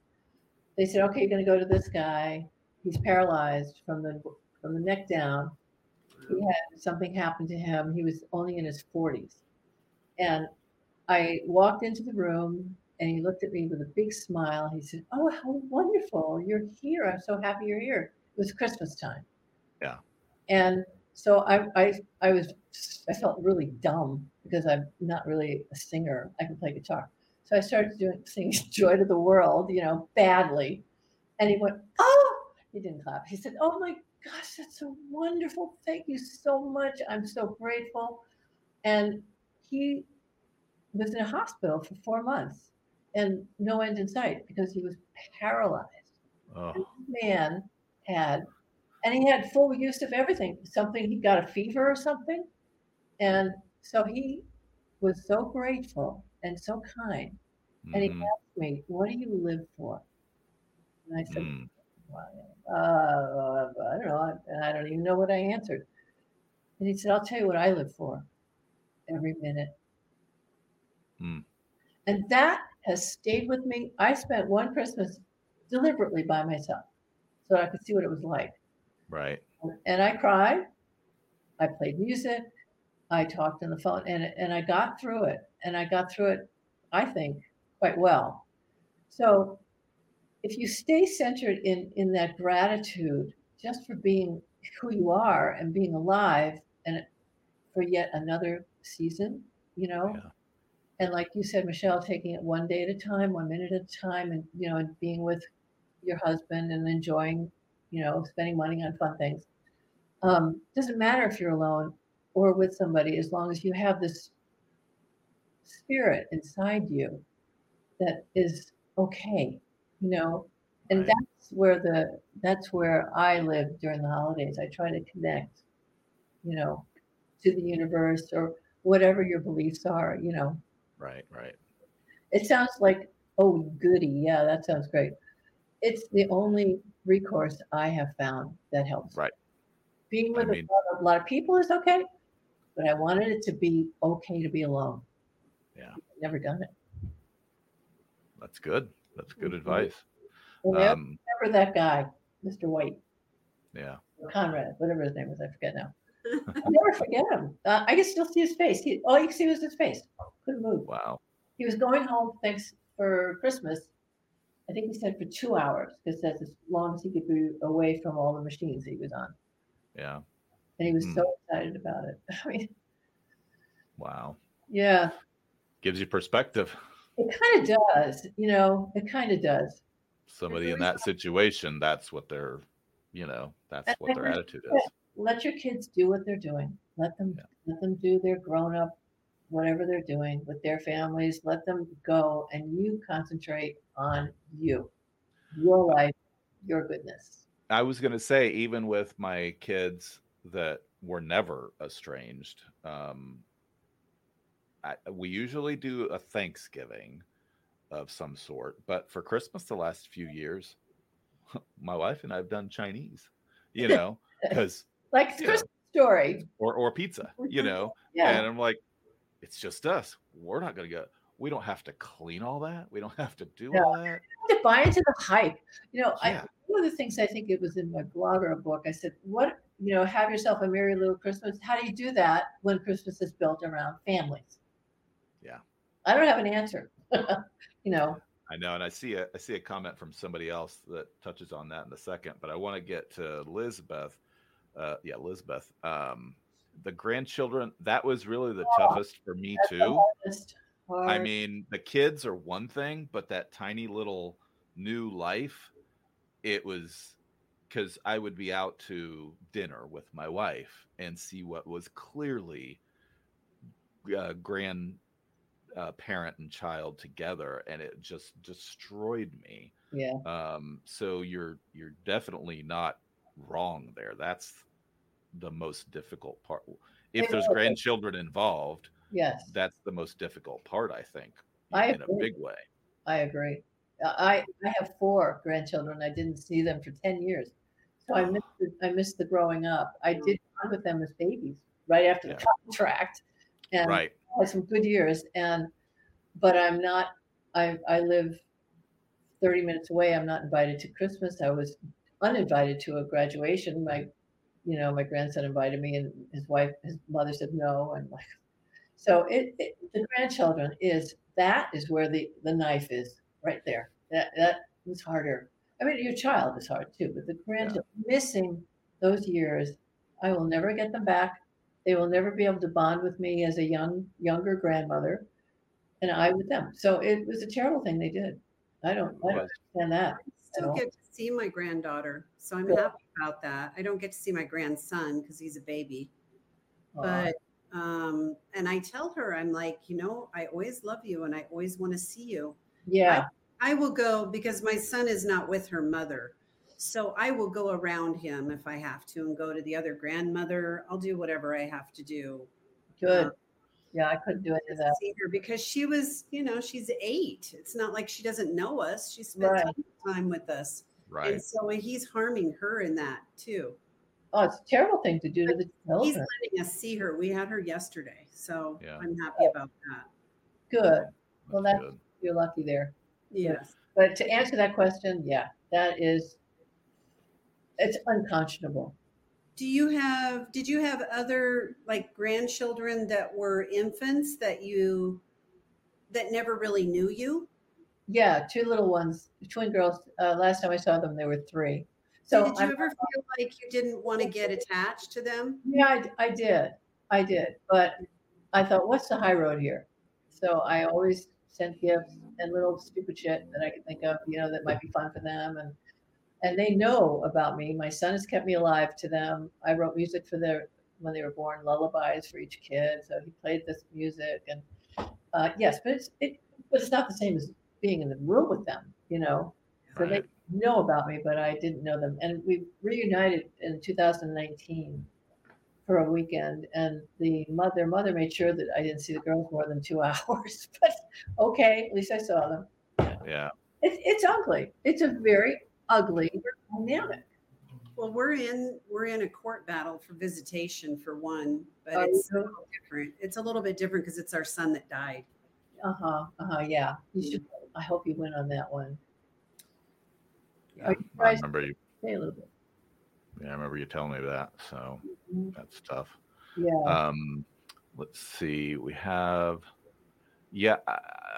they said, okay, you're going to go to this guy. He's paralyzed from the from the neck down. He had something happen to him. He was only in his forties. And I walked into the room, and he looked at me with a big smile. He said, oh, how wonderful. You're here. I'm so happy you're here. It was Christmas time. Yeah. And so I I, I was I felt really dumb because I'm not really a singer. I can play guitar. So I started doing singing Joy to the World, you know, badly. And he went, oh, he didn't clap. He said, oh, my gosh, that's so wonderful. Thank you so much. I'm so grateful. And he was in a hospital for four months and no end in sight because he was paralyzed. Oh. And this man had, and he had full use of everything. Something, he got a fever or something. And so he was so grateful and so kind. Mm-hmm. And he asked me, what do you live for? And I said, mm. uh, I don't know. And I don't even know what I answered. And he said, I'll tell you what I live for. Every minute. Mm. And that has stayed with me. I spent one Christmas deliberately by myself so I could see what it was like. Right. And I cried. I played music. I talked on the phone, and and I got through it. And I got through it, I think, quite well. So if you stay centered in, in that gratitude just for being who you are and being alive and for yet another season, you know, yeah. And like you said, Michelle, taking it one day at a time, one minute at a time, and, you know, and being with your husband and enjoying, you know, spending money on fun things. Um, doesn't matter if you're alone or with somebody, as long as you have this spirit inside you that is okay, you know, and right. that's where the, that's where I live during the holidays. I try to connect, you know, to the universe or whatever your beliefs are, you know. Right, right. It sounds like, oh, goody. Yeah, that sounds great. It's the only recourse I have found that helps. Right. Being with I mean, a, lot, a lot of people is okay, but I wanted it to be okay to be alone. Yeah. I've never done it. That's good. That's good mm-hmm. advice. And um, I remember that guy, Mister White. Yeah. Conrad, whatever his name was. I forget now. I'll never forget him. Uh, I can still see his face. He, all you could see was his face. Couldn't move. Wow. He was going home, thanks for Christmas. I think he said for two hours because that's as long as he could be away from all the machines he was on. Yeah. And he was mm. so excited about it. I mean, wow. Yeah. Gives you perspective. It kind of does. You know, it kind of does. Somebody in that situation, that's what their, you know, that's and what their attitude is. It. Let your kids do what they're doing. Let them yeah. let them do their grown-up, whatever they're doing with their families. Let them go, and you concentrate on you, your life, your goodness. I was going to say, even with my kids that were never estranged, um, I, we usually do a Thanksgiving of some sort. But for Christmas the last few years, my wife and I have done Chinese, you know, because... Like Christmas know, story. Or or pizza, you know. Yeah. And I'm like, it's just us. We're not going to go. We don't have to clean all that. We don't have to do no, all that. You have to buy into the hype. You know, yeah. I, one of the things I think it was in my blog or a book, I said, what, you know, have yourself a merry little Christmas. How do you do that when Christmas is built around families? Yeah. I don't have an answer, you know. I know. And I see a, I see a comment from somebody else that touches on that in a second, but I want to get to Elizabeth. Uh, yeah, Elizabeth, um, the grandchildren, that was really the oh, toughest for me too. I mean, the kids are one thing, but that tiny little new life, it was because I would be out to dinner with my wife and see what was clearly uh, grand uh, parent and child together. And it just destroyed me. Yeah. Um, so you're, you're definitely not wrong there. That's the most difficult part. If there's grandchildren involved, yes, that's the most difficult part, I think, I in agree. a big way. I agree. I, I have four grandchildren. I didn't see them for ten years. So I missed the, I missed the growing up. I did fun with them as babies. right after yeah. the contract. And right. I had some good years. And, but I'm not, I I live thirty minutes away. I'm not invited to Christmas. I was uninvited to a graduation. My, you know, my grandson invited me and his wife, his mother said no. And like, so it, it, the grandchildren is, that is where the, the knife is right there. That, that was harder. I mean, your child is hard too, but the grandchildren yeah. missing those years, I will never get them back. They will never be able to bond with me as a young, younger grandmother, and I with them. So it was a terrible thing they did. I don't, I don't understand that. I still get to see my granddaughter, so I'm yeah. happy about that. I don't get to see my grandson because he's a baby. Aww. But um, and I tell her, I'm like, you know, I always love you, and I always want to see you. Yeah. I, I will go because my son is not with her mother. So I will go around him if I have to and go to the other grandmother. I'll do whatever I have to do. Good. Um, yeah, I couldn't do any of that. See her because she was, you know, she's eight. It's not like she doesn't know us. She spent right. time with us. Right. And so he's harming her in that too. Oh, it's a terrible thing to do but to the children. He's letting us see her. We had her yesterday. So yeah. I'm happy about that. Good. That's well, that's good. You're lucky there. Yes. But to answer that question, yeah, that is... it's unconscionable. Do you have, did you have other like grandchildren that were infants that you, that never really knew you? Yeah. Two little ones, twin girls. Uh, last time I saw them, they were three. So, so did you I'm, ever feel like you didn't want to get attached to them? Yeah, I, I did. I did. But I thought, what's the high road here? So I always sent gifts and little stupid shit that I could think of, you know, that might be fun for them. And, And they know about me. My son has kept me alive to them. I wrote music for their, when they were born, lullabies for each kid. So he played this music. And uh, yes, but it's, it, but it's not the same as being in the room with them, you know. So right. they know about me, but I didn't know them. And we reunited in two thousand nineteen for a weekend. And the mother, mother made sure that I didn't see the girls more than two hours. But okay, at least I saw them. Yeah. It's, it's ugly. It's a very... ugly dynamic. Well, we're in we're in a court battle for visitation for one, but oh, it's a little different. It's a little bit different because it's our son that died. Uh huh. Uh huh. Yeah. You should. I hope you win on that one. Yeah, you I remember you. Say a little bit. Yeah, I remember you telling me that. So mm-hmm. that's tough. Yeah. Um, let's see. We have. Yeah.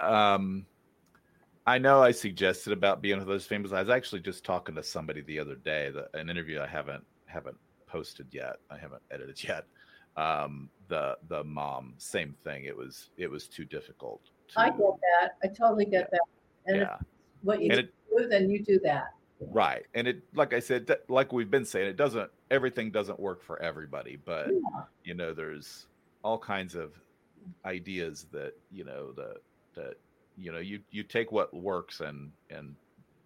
Um. I know I suggested about being with those famous. I was actually just talking to somebody the other day, that, an interview I haven't haven't posted yet. I haven't edited yet. Um, the the mom, same thing. It was it was too difficult. To, I get that. I totally get yeah. that. And yeah. what you and it, do, then you do that. Right. And it, like I said, like we've been saying, it doesn't. Everything doesn't work for everybody. But yeah. you know, there's all kinds of ideas that you know the that. You know, you, you take what works and, and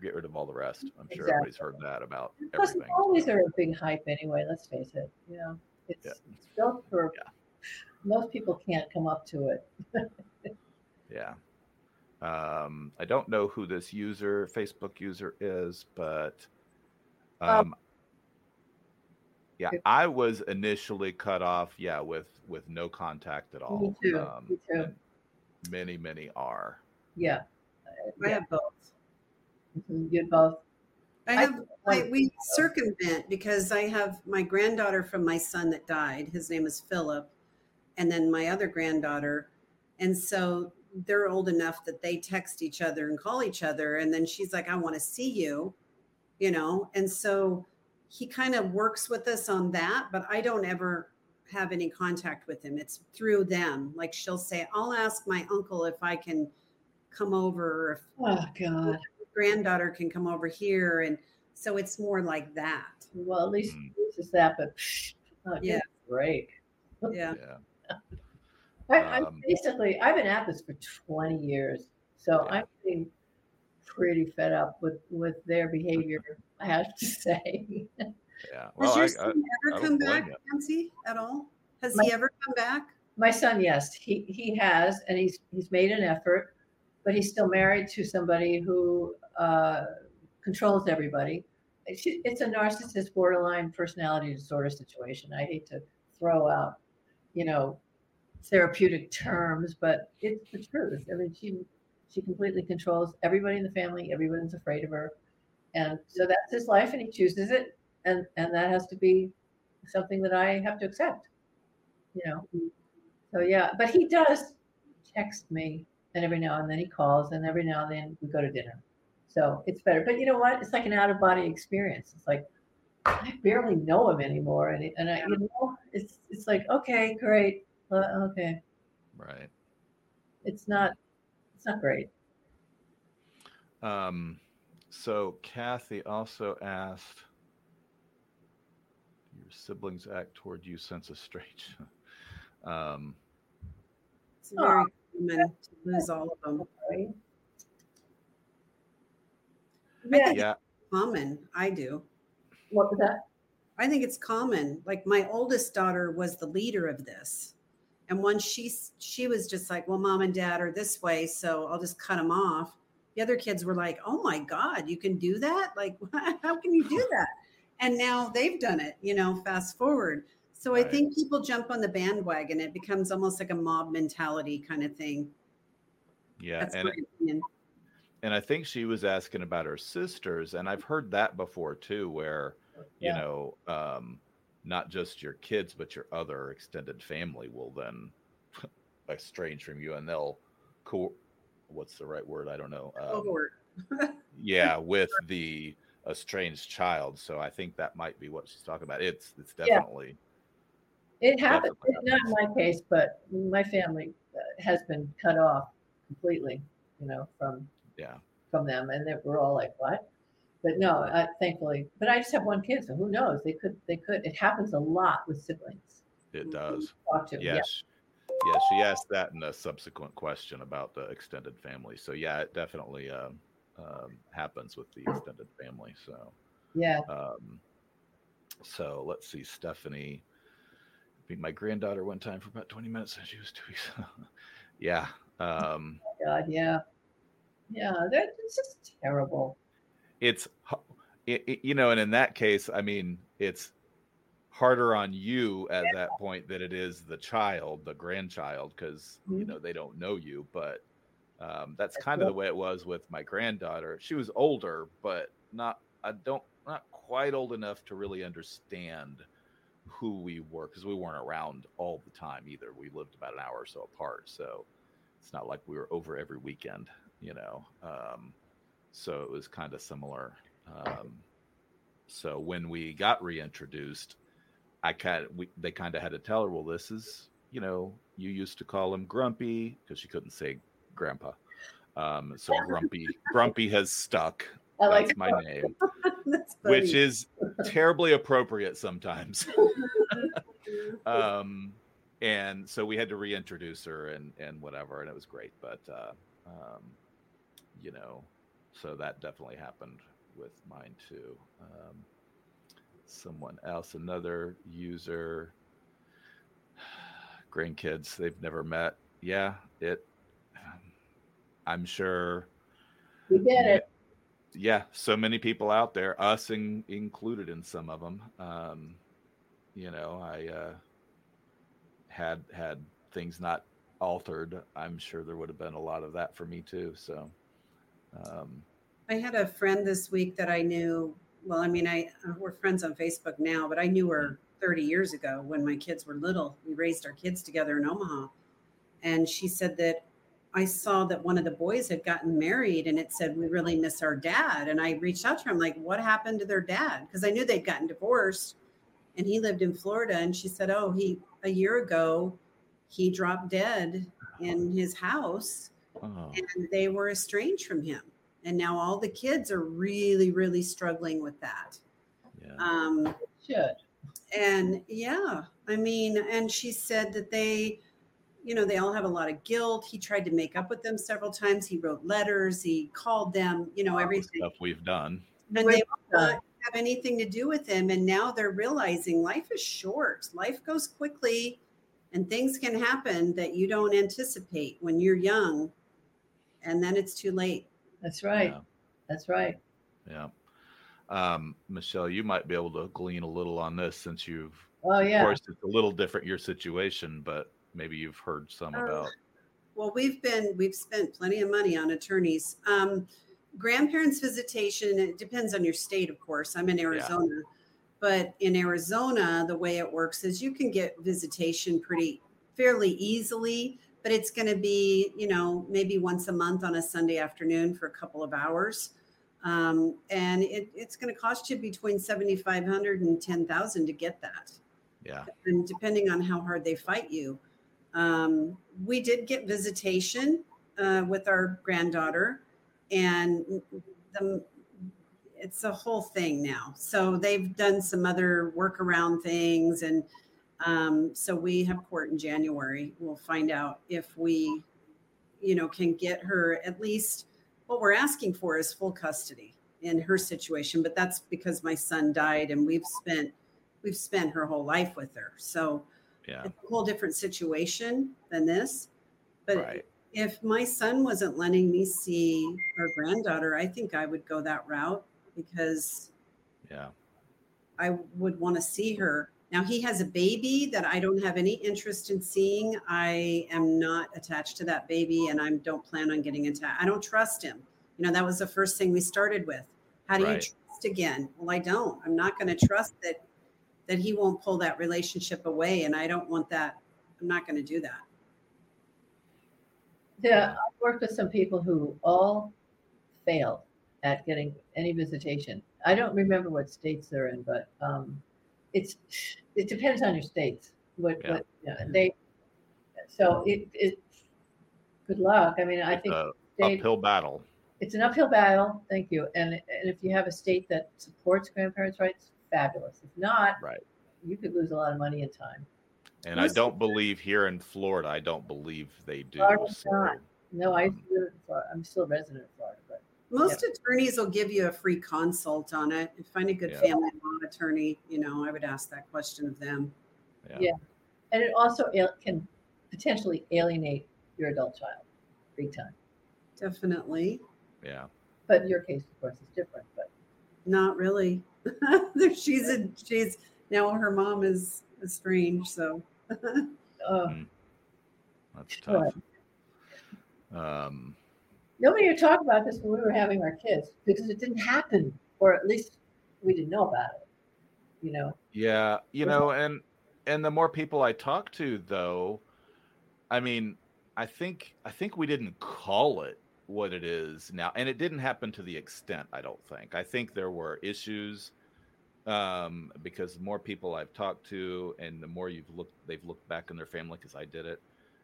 get rid of all the rest. I'm sure exactly. everybody's heard that about Plus, everything. Always are a big hype anyway. Let's face it. You know, it's, yeah. it's built for yeah. most people can't come up to it. yeah. Um, I don't know who this user, Facebook user is, but um, um, yeah, I was initially cut off. Yeah, with with no contact at all. Me too. Um, me too. Many, many are. Yeah, I yeah. have both. Mm-hmm. You have both. I have. I, we circumvent because I have my granddaughter from my son that died. His name is Philip, and then my other granddaughter, and so they're old enough that they text each other and call each other. And then she's like, "I want to see you," you know. And so he kind of works with us on that, but I don't ever have any contact with him. It's through them. Like she'll say, I'll ask my uncle if I can come over, or if oh, God. granddaughter can come over here. And so it's more like that. Well, at least it's just that, but oh, yeah, great. Yeah. yeah. I, I'm um, basically, I've been at this for twenty years. So yeah. I'm getting pretty fed up with, with their behavior, I have to say. Yeah. Well, Has your I, son I, ever I come back, Nancy, at all? Has my, he ever come back? My son, yes, he he has, and he's he's made an effort, but he's still married to somebody who uh, controls everybody. It's, it's a narcissist, borderline personality disorder situation. I hate to throw out you know, therapeutic terms, but it's the truth. I mean, she she completely controls everybody in the family. Everyone's afraid of her. And so that's his life, and he chooses it. And and that has to be something that I have to accept, you know. So, yeah, but he does text me, and every now and then he calls, and every now and then we go to dinner. So it's better. But you know what? It's like an out-of-body experience. It's like, I barely know him anymore. And, and I, you know, it's it's like, okay, great. Uh, okay. Right. It's not, it's not great. Um, so Kathy also asked, do your siblings act toward you sense of strange? um, it's very oh, common to lose all of them. Right? I think yeah. it's common. I do. What was that? I think it's common. Like my oldest daughter was the leader of this. And once she, she was just like, well, mom and dad are this way, so I'll just cut them off. The other kids were like, oh my God, you can do that? Like, how can you do that? And now they've done it, you know, fast forward. So right. I think people jump on the bandwagon. It becomes almost like a mob mentality kind of thing. Yeah. That's and my opinion. And I think she was asking about her sisters, and I've heard that before too, where, you yeah. know, um, not just your kids, but your other extended family will then estrange from you, and they'll co- what's the right word? I don't know. Um, yeah. With the estranged child. So I think that might be what she's talking about. It's, it's definitely. Yeah. It happens. Definitely happens. Not in my case, but my family has been cut off completely, you know, from, Yeah, from them, and they were all like, "What?" But no, I, thankfully. But I just have one kid, so who knows? They could, they could. It happens a lot with siblings. It does. Talk to yes, yeah. yes. She asked that in a subsequent question about the extended family. So yeah, it definitely um, um, happens with the extended family. So yeah. Um, so let's see, Stephanie. Beat my granddaughter one time for about twenty minutes, and she was two weeks. yeah. Um, oh my God, yeah. Yeah, that's just terrible. It's, it, it, you know, and in that case, I mean, it's harder on you at yeah. that point than it is the child, the grandchild, because, mm-hmm. you know, they don't know you. But um, that's, that's kind cool. of the way it was with my granddaughter. She was older, but not, I don't, not quite old enough to really understand who we were, because we weren't around all the time either. We lived about an hour or so apart. So it's not like we were over every weekend. You know, um, so it was kind of similar. Um, so when we got reintroduced, I kind we they kind of had to tell her, well, this is, you know, you used to call him Grumpy, because she couldn't say Grandpa. Um, so Grumpy, Grumpy has stuck. I That's like my that. name, That's which is terribly appropriate sometimes. um, and so we had to reintroduce her and and whatever, and it was great, but. Uh, um, You know, so that definitely happened with mine too. Um, someone else, another user, grandkids they've never met. Yeah, it, I'm sure. We get it. Yeah, so many people out there, us in, included in some of them. Um, you know, I uh, had had things not altered. I'm sure there would have been a lot of that for me too. So um I had a friend this week that I knew well I mean I we're friends on Facebook now, but I knew her thirty years ago when my kids were little. We raised our kids together in Omaha, and she said that I saw that one of the boys had gotten married, and it said, we really miss our dad. And I reached out to her. I'm like, what happened to their dad? Because I knew they'd gotten divorced and he lived in Florida. And she said, oh, he a year ago he dropped dead in his house, oh. and they were estranged from him. And now all the kids are really, really struggling with that. Yeah. Um, should. And yeah, I mean, and she said that they, you know, they all have a lot of guilt. He tried to make up with them several times. He wrote letters. He called them, you know, all everything. Stuff we've done. And they all not have anything to do with him. And now they're realizing life is short. Life goes quickly. And things can happen that you don't anticipate when you're young, and then it's too late. That's right. Yeah. That's right. Yeah. Um, Michelle, you might be able to glean a little on this, since you've Oh yeah. Of course, it's a little different your situation, but maybe you've heard some uh, about. Well, we've been we've spent plenty of money on attorneys. Um, grandparents visitation, it depends on your state, of course. I'm in Arizona, yeah. but in Arizona, the way it works is you can get visitation pretty fairly easily, but it's going to be, you know, maybe once a month on a Sunday afternoon for a couple of hours. Um, and it, it's going to cost you between seventy-five hundred dollars and ten thousand dollars to get that. Yeah. And depending on how hard they fight you. Um, we did get visitation, uh, with our granddaughter, and the, it's a whole thing now. So they've done some other workaround things. And, um, so we have court in January. We'll find out if we, you know, can get her at least. What we're asking for is full custody in her situation, but that's because my son died and we've spent, we've spent her whole life with her. So yeah. It's a whole different situation than this, but right. if my son wasn't letting me see our granddaughter, I think I would go that route because yeah, I would want to see her. Now he has a baby that I don't have any interest in seeing. I am not attached to that baby and I don't plan on getting attached. I don't trust him. You know, that was the first thing we started with. How do right. you trust again? Well, I don't. I'm not going to trust that that he won't pull that relationship away. And I don't want that. I'm not going to do that. Yeah, I've worked with some people who all failed at getting any visitation. I don't remember what states they're in, but um, it's it depends on your states. What, yeah. what you know, they so it it good luck. I mean, it's I think a state, uphill battle. It's an uphill battle. Thank you. And and if you have a state that supports grandparents' rights, fabulous. If not, right. you could lose a lot of money and time. And I don't believe here in Florida, I don't believe they do. So, not. No, I um, live in Florida. I'm still a resident of Florida. But most yeah. attorneys will give you a free consult on it. If find a good yeah. family law attorney, you know, I would ask that question of them. Yeah. yeah. And it also al- can potentially alienate your adult child big time. Definitely. Yeah. But your case, of course, is different. But not really. she's a, she's now her mom is estranged, so uh, that's tough. But, um, nobody would talk about this when we were having our kids because it didn't happen, or at least we didn't know about it. You know. Yeah, you know, and and the more people I talk to, though, I mean, I think I think we didn't call it what it is now, and it didn't happen to the extent. I don't think. I think there were issues. Um, because the more people I've talked to and the more you've looked, they've looked back in their family because I did it,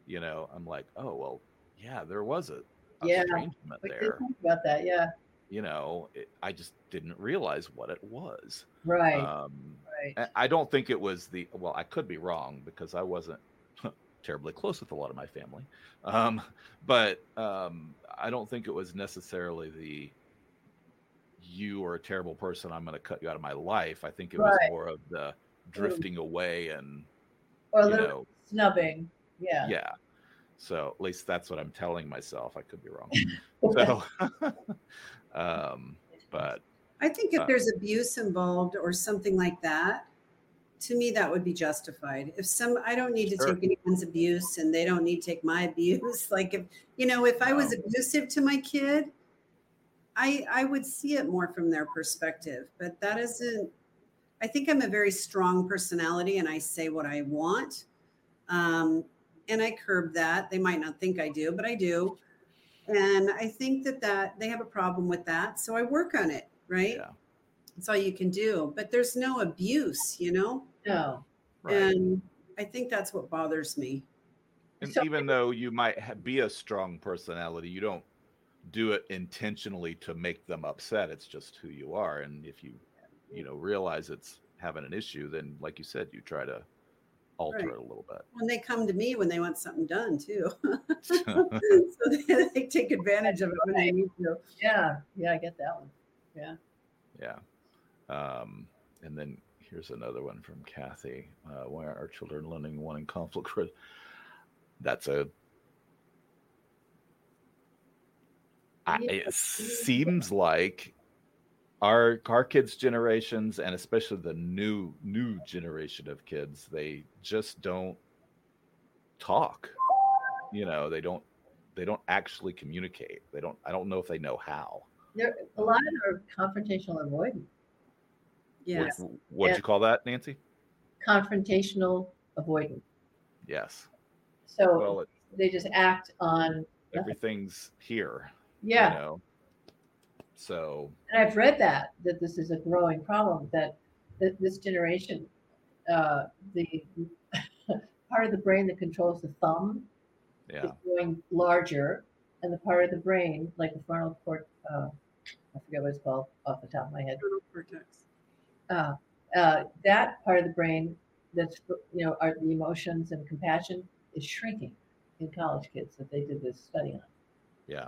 you know, I'm like, oh, well, yeah, there was a, a yeah, estrangement there. About that, yeah. You know, it, I just didn't realize what it was. Right. Um, right. I don't think it was the, well, I could be wrong because I wasn't terribly close with a lot of my family. Um, but um, I don't think it was necessarily the, you are a terrible person, I'm going to cut you out of my life. I think it was right. more of the drifting away and, or a little you know, snubbing. Yeah. Yeah. So at least that's what I'm telling myself. I could be wrong. so, um, but I think if uh, there's abuse involved or something like that, to me, that would be justified. If some, I don't need to sure. take anyone's abuse and they don't need to take my abuse. Like if, you know, if I was um, abusive to my kid, I, I would see it more from their perspective, but that isn't, I think I'm a very strong personality and I say what I want. Um, and I curb that. They might not think I do, but I do. And I think that, that they have a problem with that. So I work on it, right? Yeah. That's all you can do, but there's no abuse, you know? No. Right. And I think that's what bothers me. And so- even though you might ha- be a strong personality, you don't do it intentionally to make them upset. It's just who you are. And if you, you know, realize it's having an issue, then like you said, you try to alter right. it a little bit. When they come to me when they want something done too. so they, they take advantage of it when they need to. Yeah. Yeah. I get that one. Yeah. Yeah. Um, and then here's another one from Kathy. Uh, why are our children learning one in conflict? That's a, I, it seems like our our kids' generations, and especially the new new generation of kids, they just don't talk. You know, they don't they don't actually communicate. They don't. I don't know if they know how. They're, a lot of them are confrontational avoidant. Yes. What, what'd yeah. you call that, Nancy? Confrontational avoidant. Yes. So well, it, they just act on everything's nothing. Here. Yeah. You know? So. And I've read that that this is a growing problem that, that this generation, uh, the part of the brain that controls the thumb, yeah. is growing larger, and the part of the brain like the frontal cortex, uh, I forget what it's called off the top of my head. Frontal cortex. Uh, uh, that part of the brain that's, you know, are the emotions and compassion is shrinking in college kids that they did this study on. Yeah.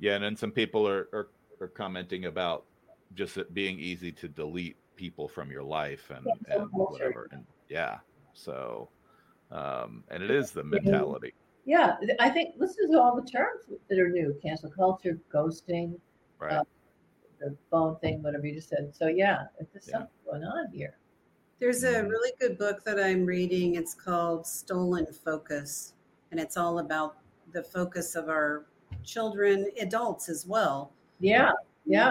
Yeah. And then some people are, are, are commenting about just it being easy to delete people from your life and, yeah, and whatever. And yeah. So, um, and it is the mentality. Yeah. I think listen to all the terms that are new: cancel culture, ghosting, right. Uh, the phone thing, whatever you just said. So yeah, there's yeah. something going on here. There's a really good book that I'm reading. It's called Stolen Focus, and it's all about the focus of our children, adults as well. Yeah, yeah.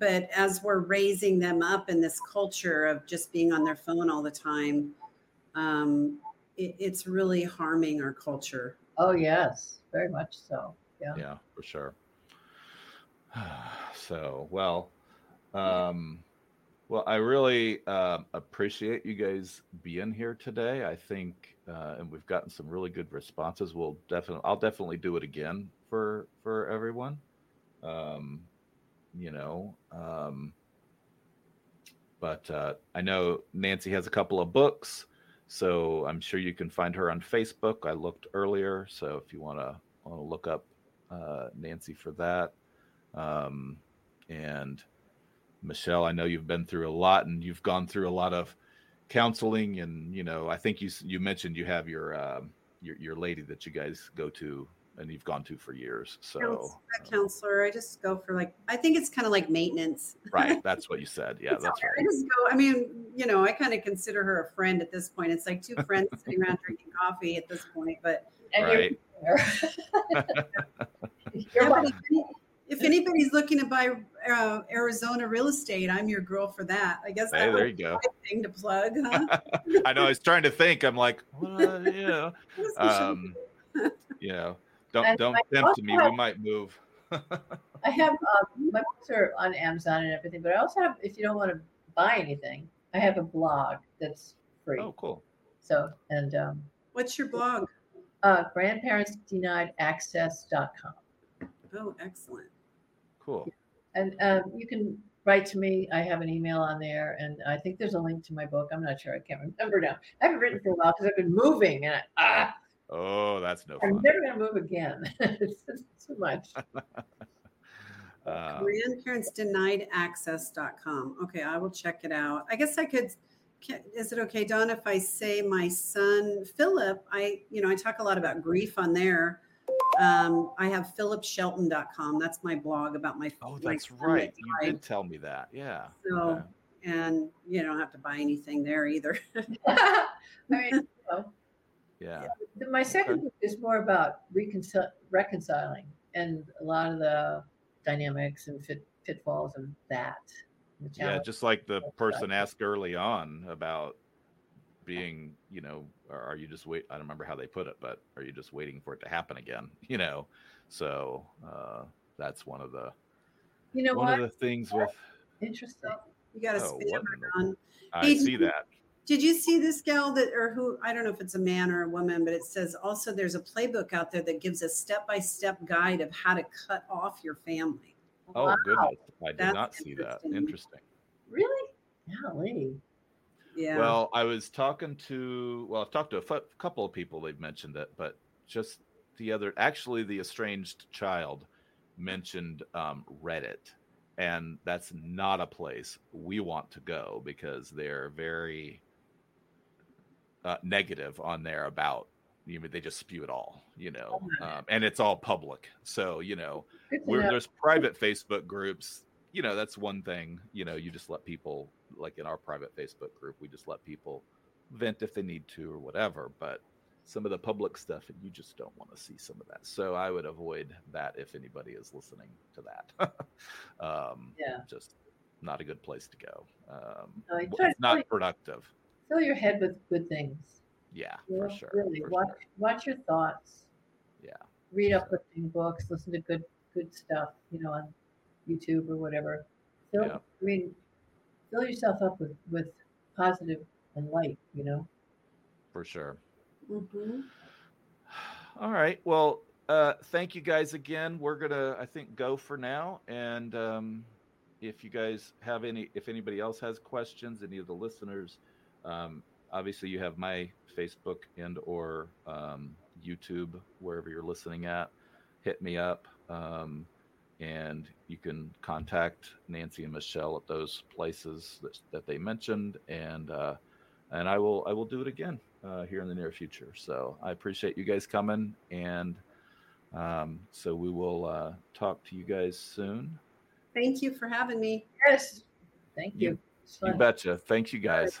But as we're raising them up in this culture of just being on their phone all the time, um, it, it's really harming our culture. Oh, yes, very much so. Yeah, yeah, for sure. So, well... Um, Well, I really uh, appreciate you guys being here today. I think, uh, and we've gotten some really good responses. We'll definitely, I'll definitely do it again for for everyone. Um, you know, um, but uh, I know Nancy has a couple of books, so I'm sure you can find her on Facebook. I looked earlier, so if you want to want to look up uh, Nancy for that, um, and. Michelle, I know you've been through a lot, and you've gone through a lot of counseling, and you know, I think you you mentioned you have your um, your your lady that you guys go to, and you've gone to for years. So a counselor, I just go for like I think it's kind of like maintenance. Right, that's what you said. Yeah, that's right. I just go. I mean, you know, I kind of consider her a friend at this point. It's like two friends sitting around drinking coffee at this point, but right. You're like. If anybody's looking to buy uh, Arizona real estate, I'm your girl for that. I guess hey, that would be a thing to plug, huh? I know. I was trying to think. I'm like, well, yeah. Um, you know, don't and don't tempt me. Have, we might move. I have um, my books are on Amazon and everything, but I also have, if you don't want to buy anything, I have a blog that's free. Oh, cool. So, and um, what's your blog? Uh, grandparents denied access dot com. Oh, excellent. Cool. And um, you can write to me. I have an email on there, and I think there's a link to my book. I'm not sure. I can't remember now. I haven't written for a while because I've been moving. And I, ah, oh, that's no fun. I'm never going to move again. It's too much. uh, grandparents denied access dot com. Okay, I will check it out. I guess I could. Can, is it okay, Don, if I say my son, Philip? I, you know, I talk a lot about grief on there. Um, I have philip shelton dot com. That's my blog about my. Oh, that's my right. You life. Did tell me that. Yeah. So, okay. And you don't have to buy anything there either. I mean, so, yeah. yeah. My second book is more about reconcil- reconciling and a lot of the dynamics and fit- pitfalls of that. Yeah. Just like the person asked early on about being, you know, are you just wait? I don't remember how they put it, but are you just waiting for it to happen again? You know, so uh, that's one of the, you know, one what? of the things with. Interesting. You got to oh, spin on. I hey, see did, that. Did you see this gal that, or who? I don't know if it's a man or a woman, but it says also there's a playbook out there that gives a step-by-step guide of how to cut off your family. Oh, wow. Goodness! I did that's not see that. Interesting. Really? Golly. Yeah. Well, I was talking to, well, I've talked to a f- couple of people. They've mentioned it, but just the other, actually the estranged child mentioned um, Reddit, and that's not a place we want to go because they're very uh, negative on there about, you know, they just spew it all, you know, um, and it's all public. So, you know, we're, there's private Facebook groups. you know, that's one thing, you know, you just let people, like in our private Facebook group, we just let people vent if they need to or whatever. But some of the public stuff, and you just don't want to see some of that. So I would avoid that if anybody is listening to that. um, yeah. Just not a good place to go. Um, no, it's not fill productive. Fill your head with good things. Yeah, you know, for sure. Really, for watch, sure. watch your thoughts. Yeah. Read sure. uplifting books. Listen to good good stuff, you know, on YouTube or whatever. Fill, yeah. I mean, fill yourself up with, with positive and light, you know. For sure. Mm-hmm. All right. Well, uh, thank you guys again. We're going to, I think, go for now. And um, if you guys have any, if anybody else has questions, any of the listeners, um, obviously you have my Facebook and or um, YouTube, wherever you're listening at, hit me up. Um, and you can contact Nancy and Michelle at those places that, that they mentioned. And, uh, and I will, I will do it again. Uh, here in the near future. So I appreciate you guys coming. And um, so we will uh, talk to you guys soon. Thank you for having me. Yes. Thank you. You, you betcha. Thank you guys.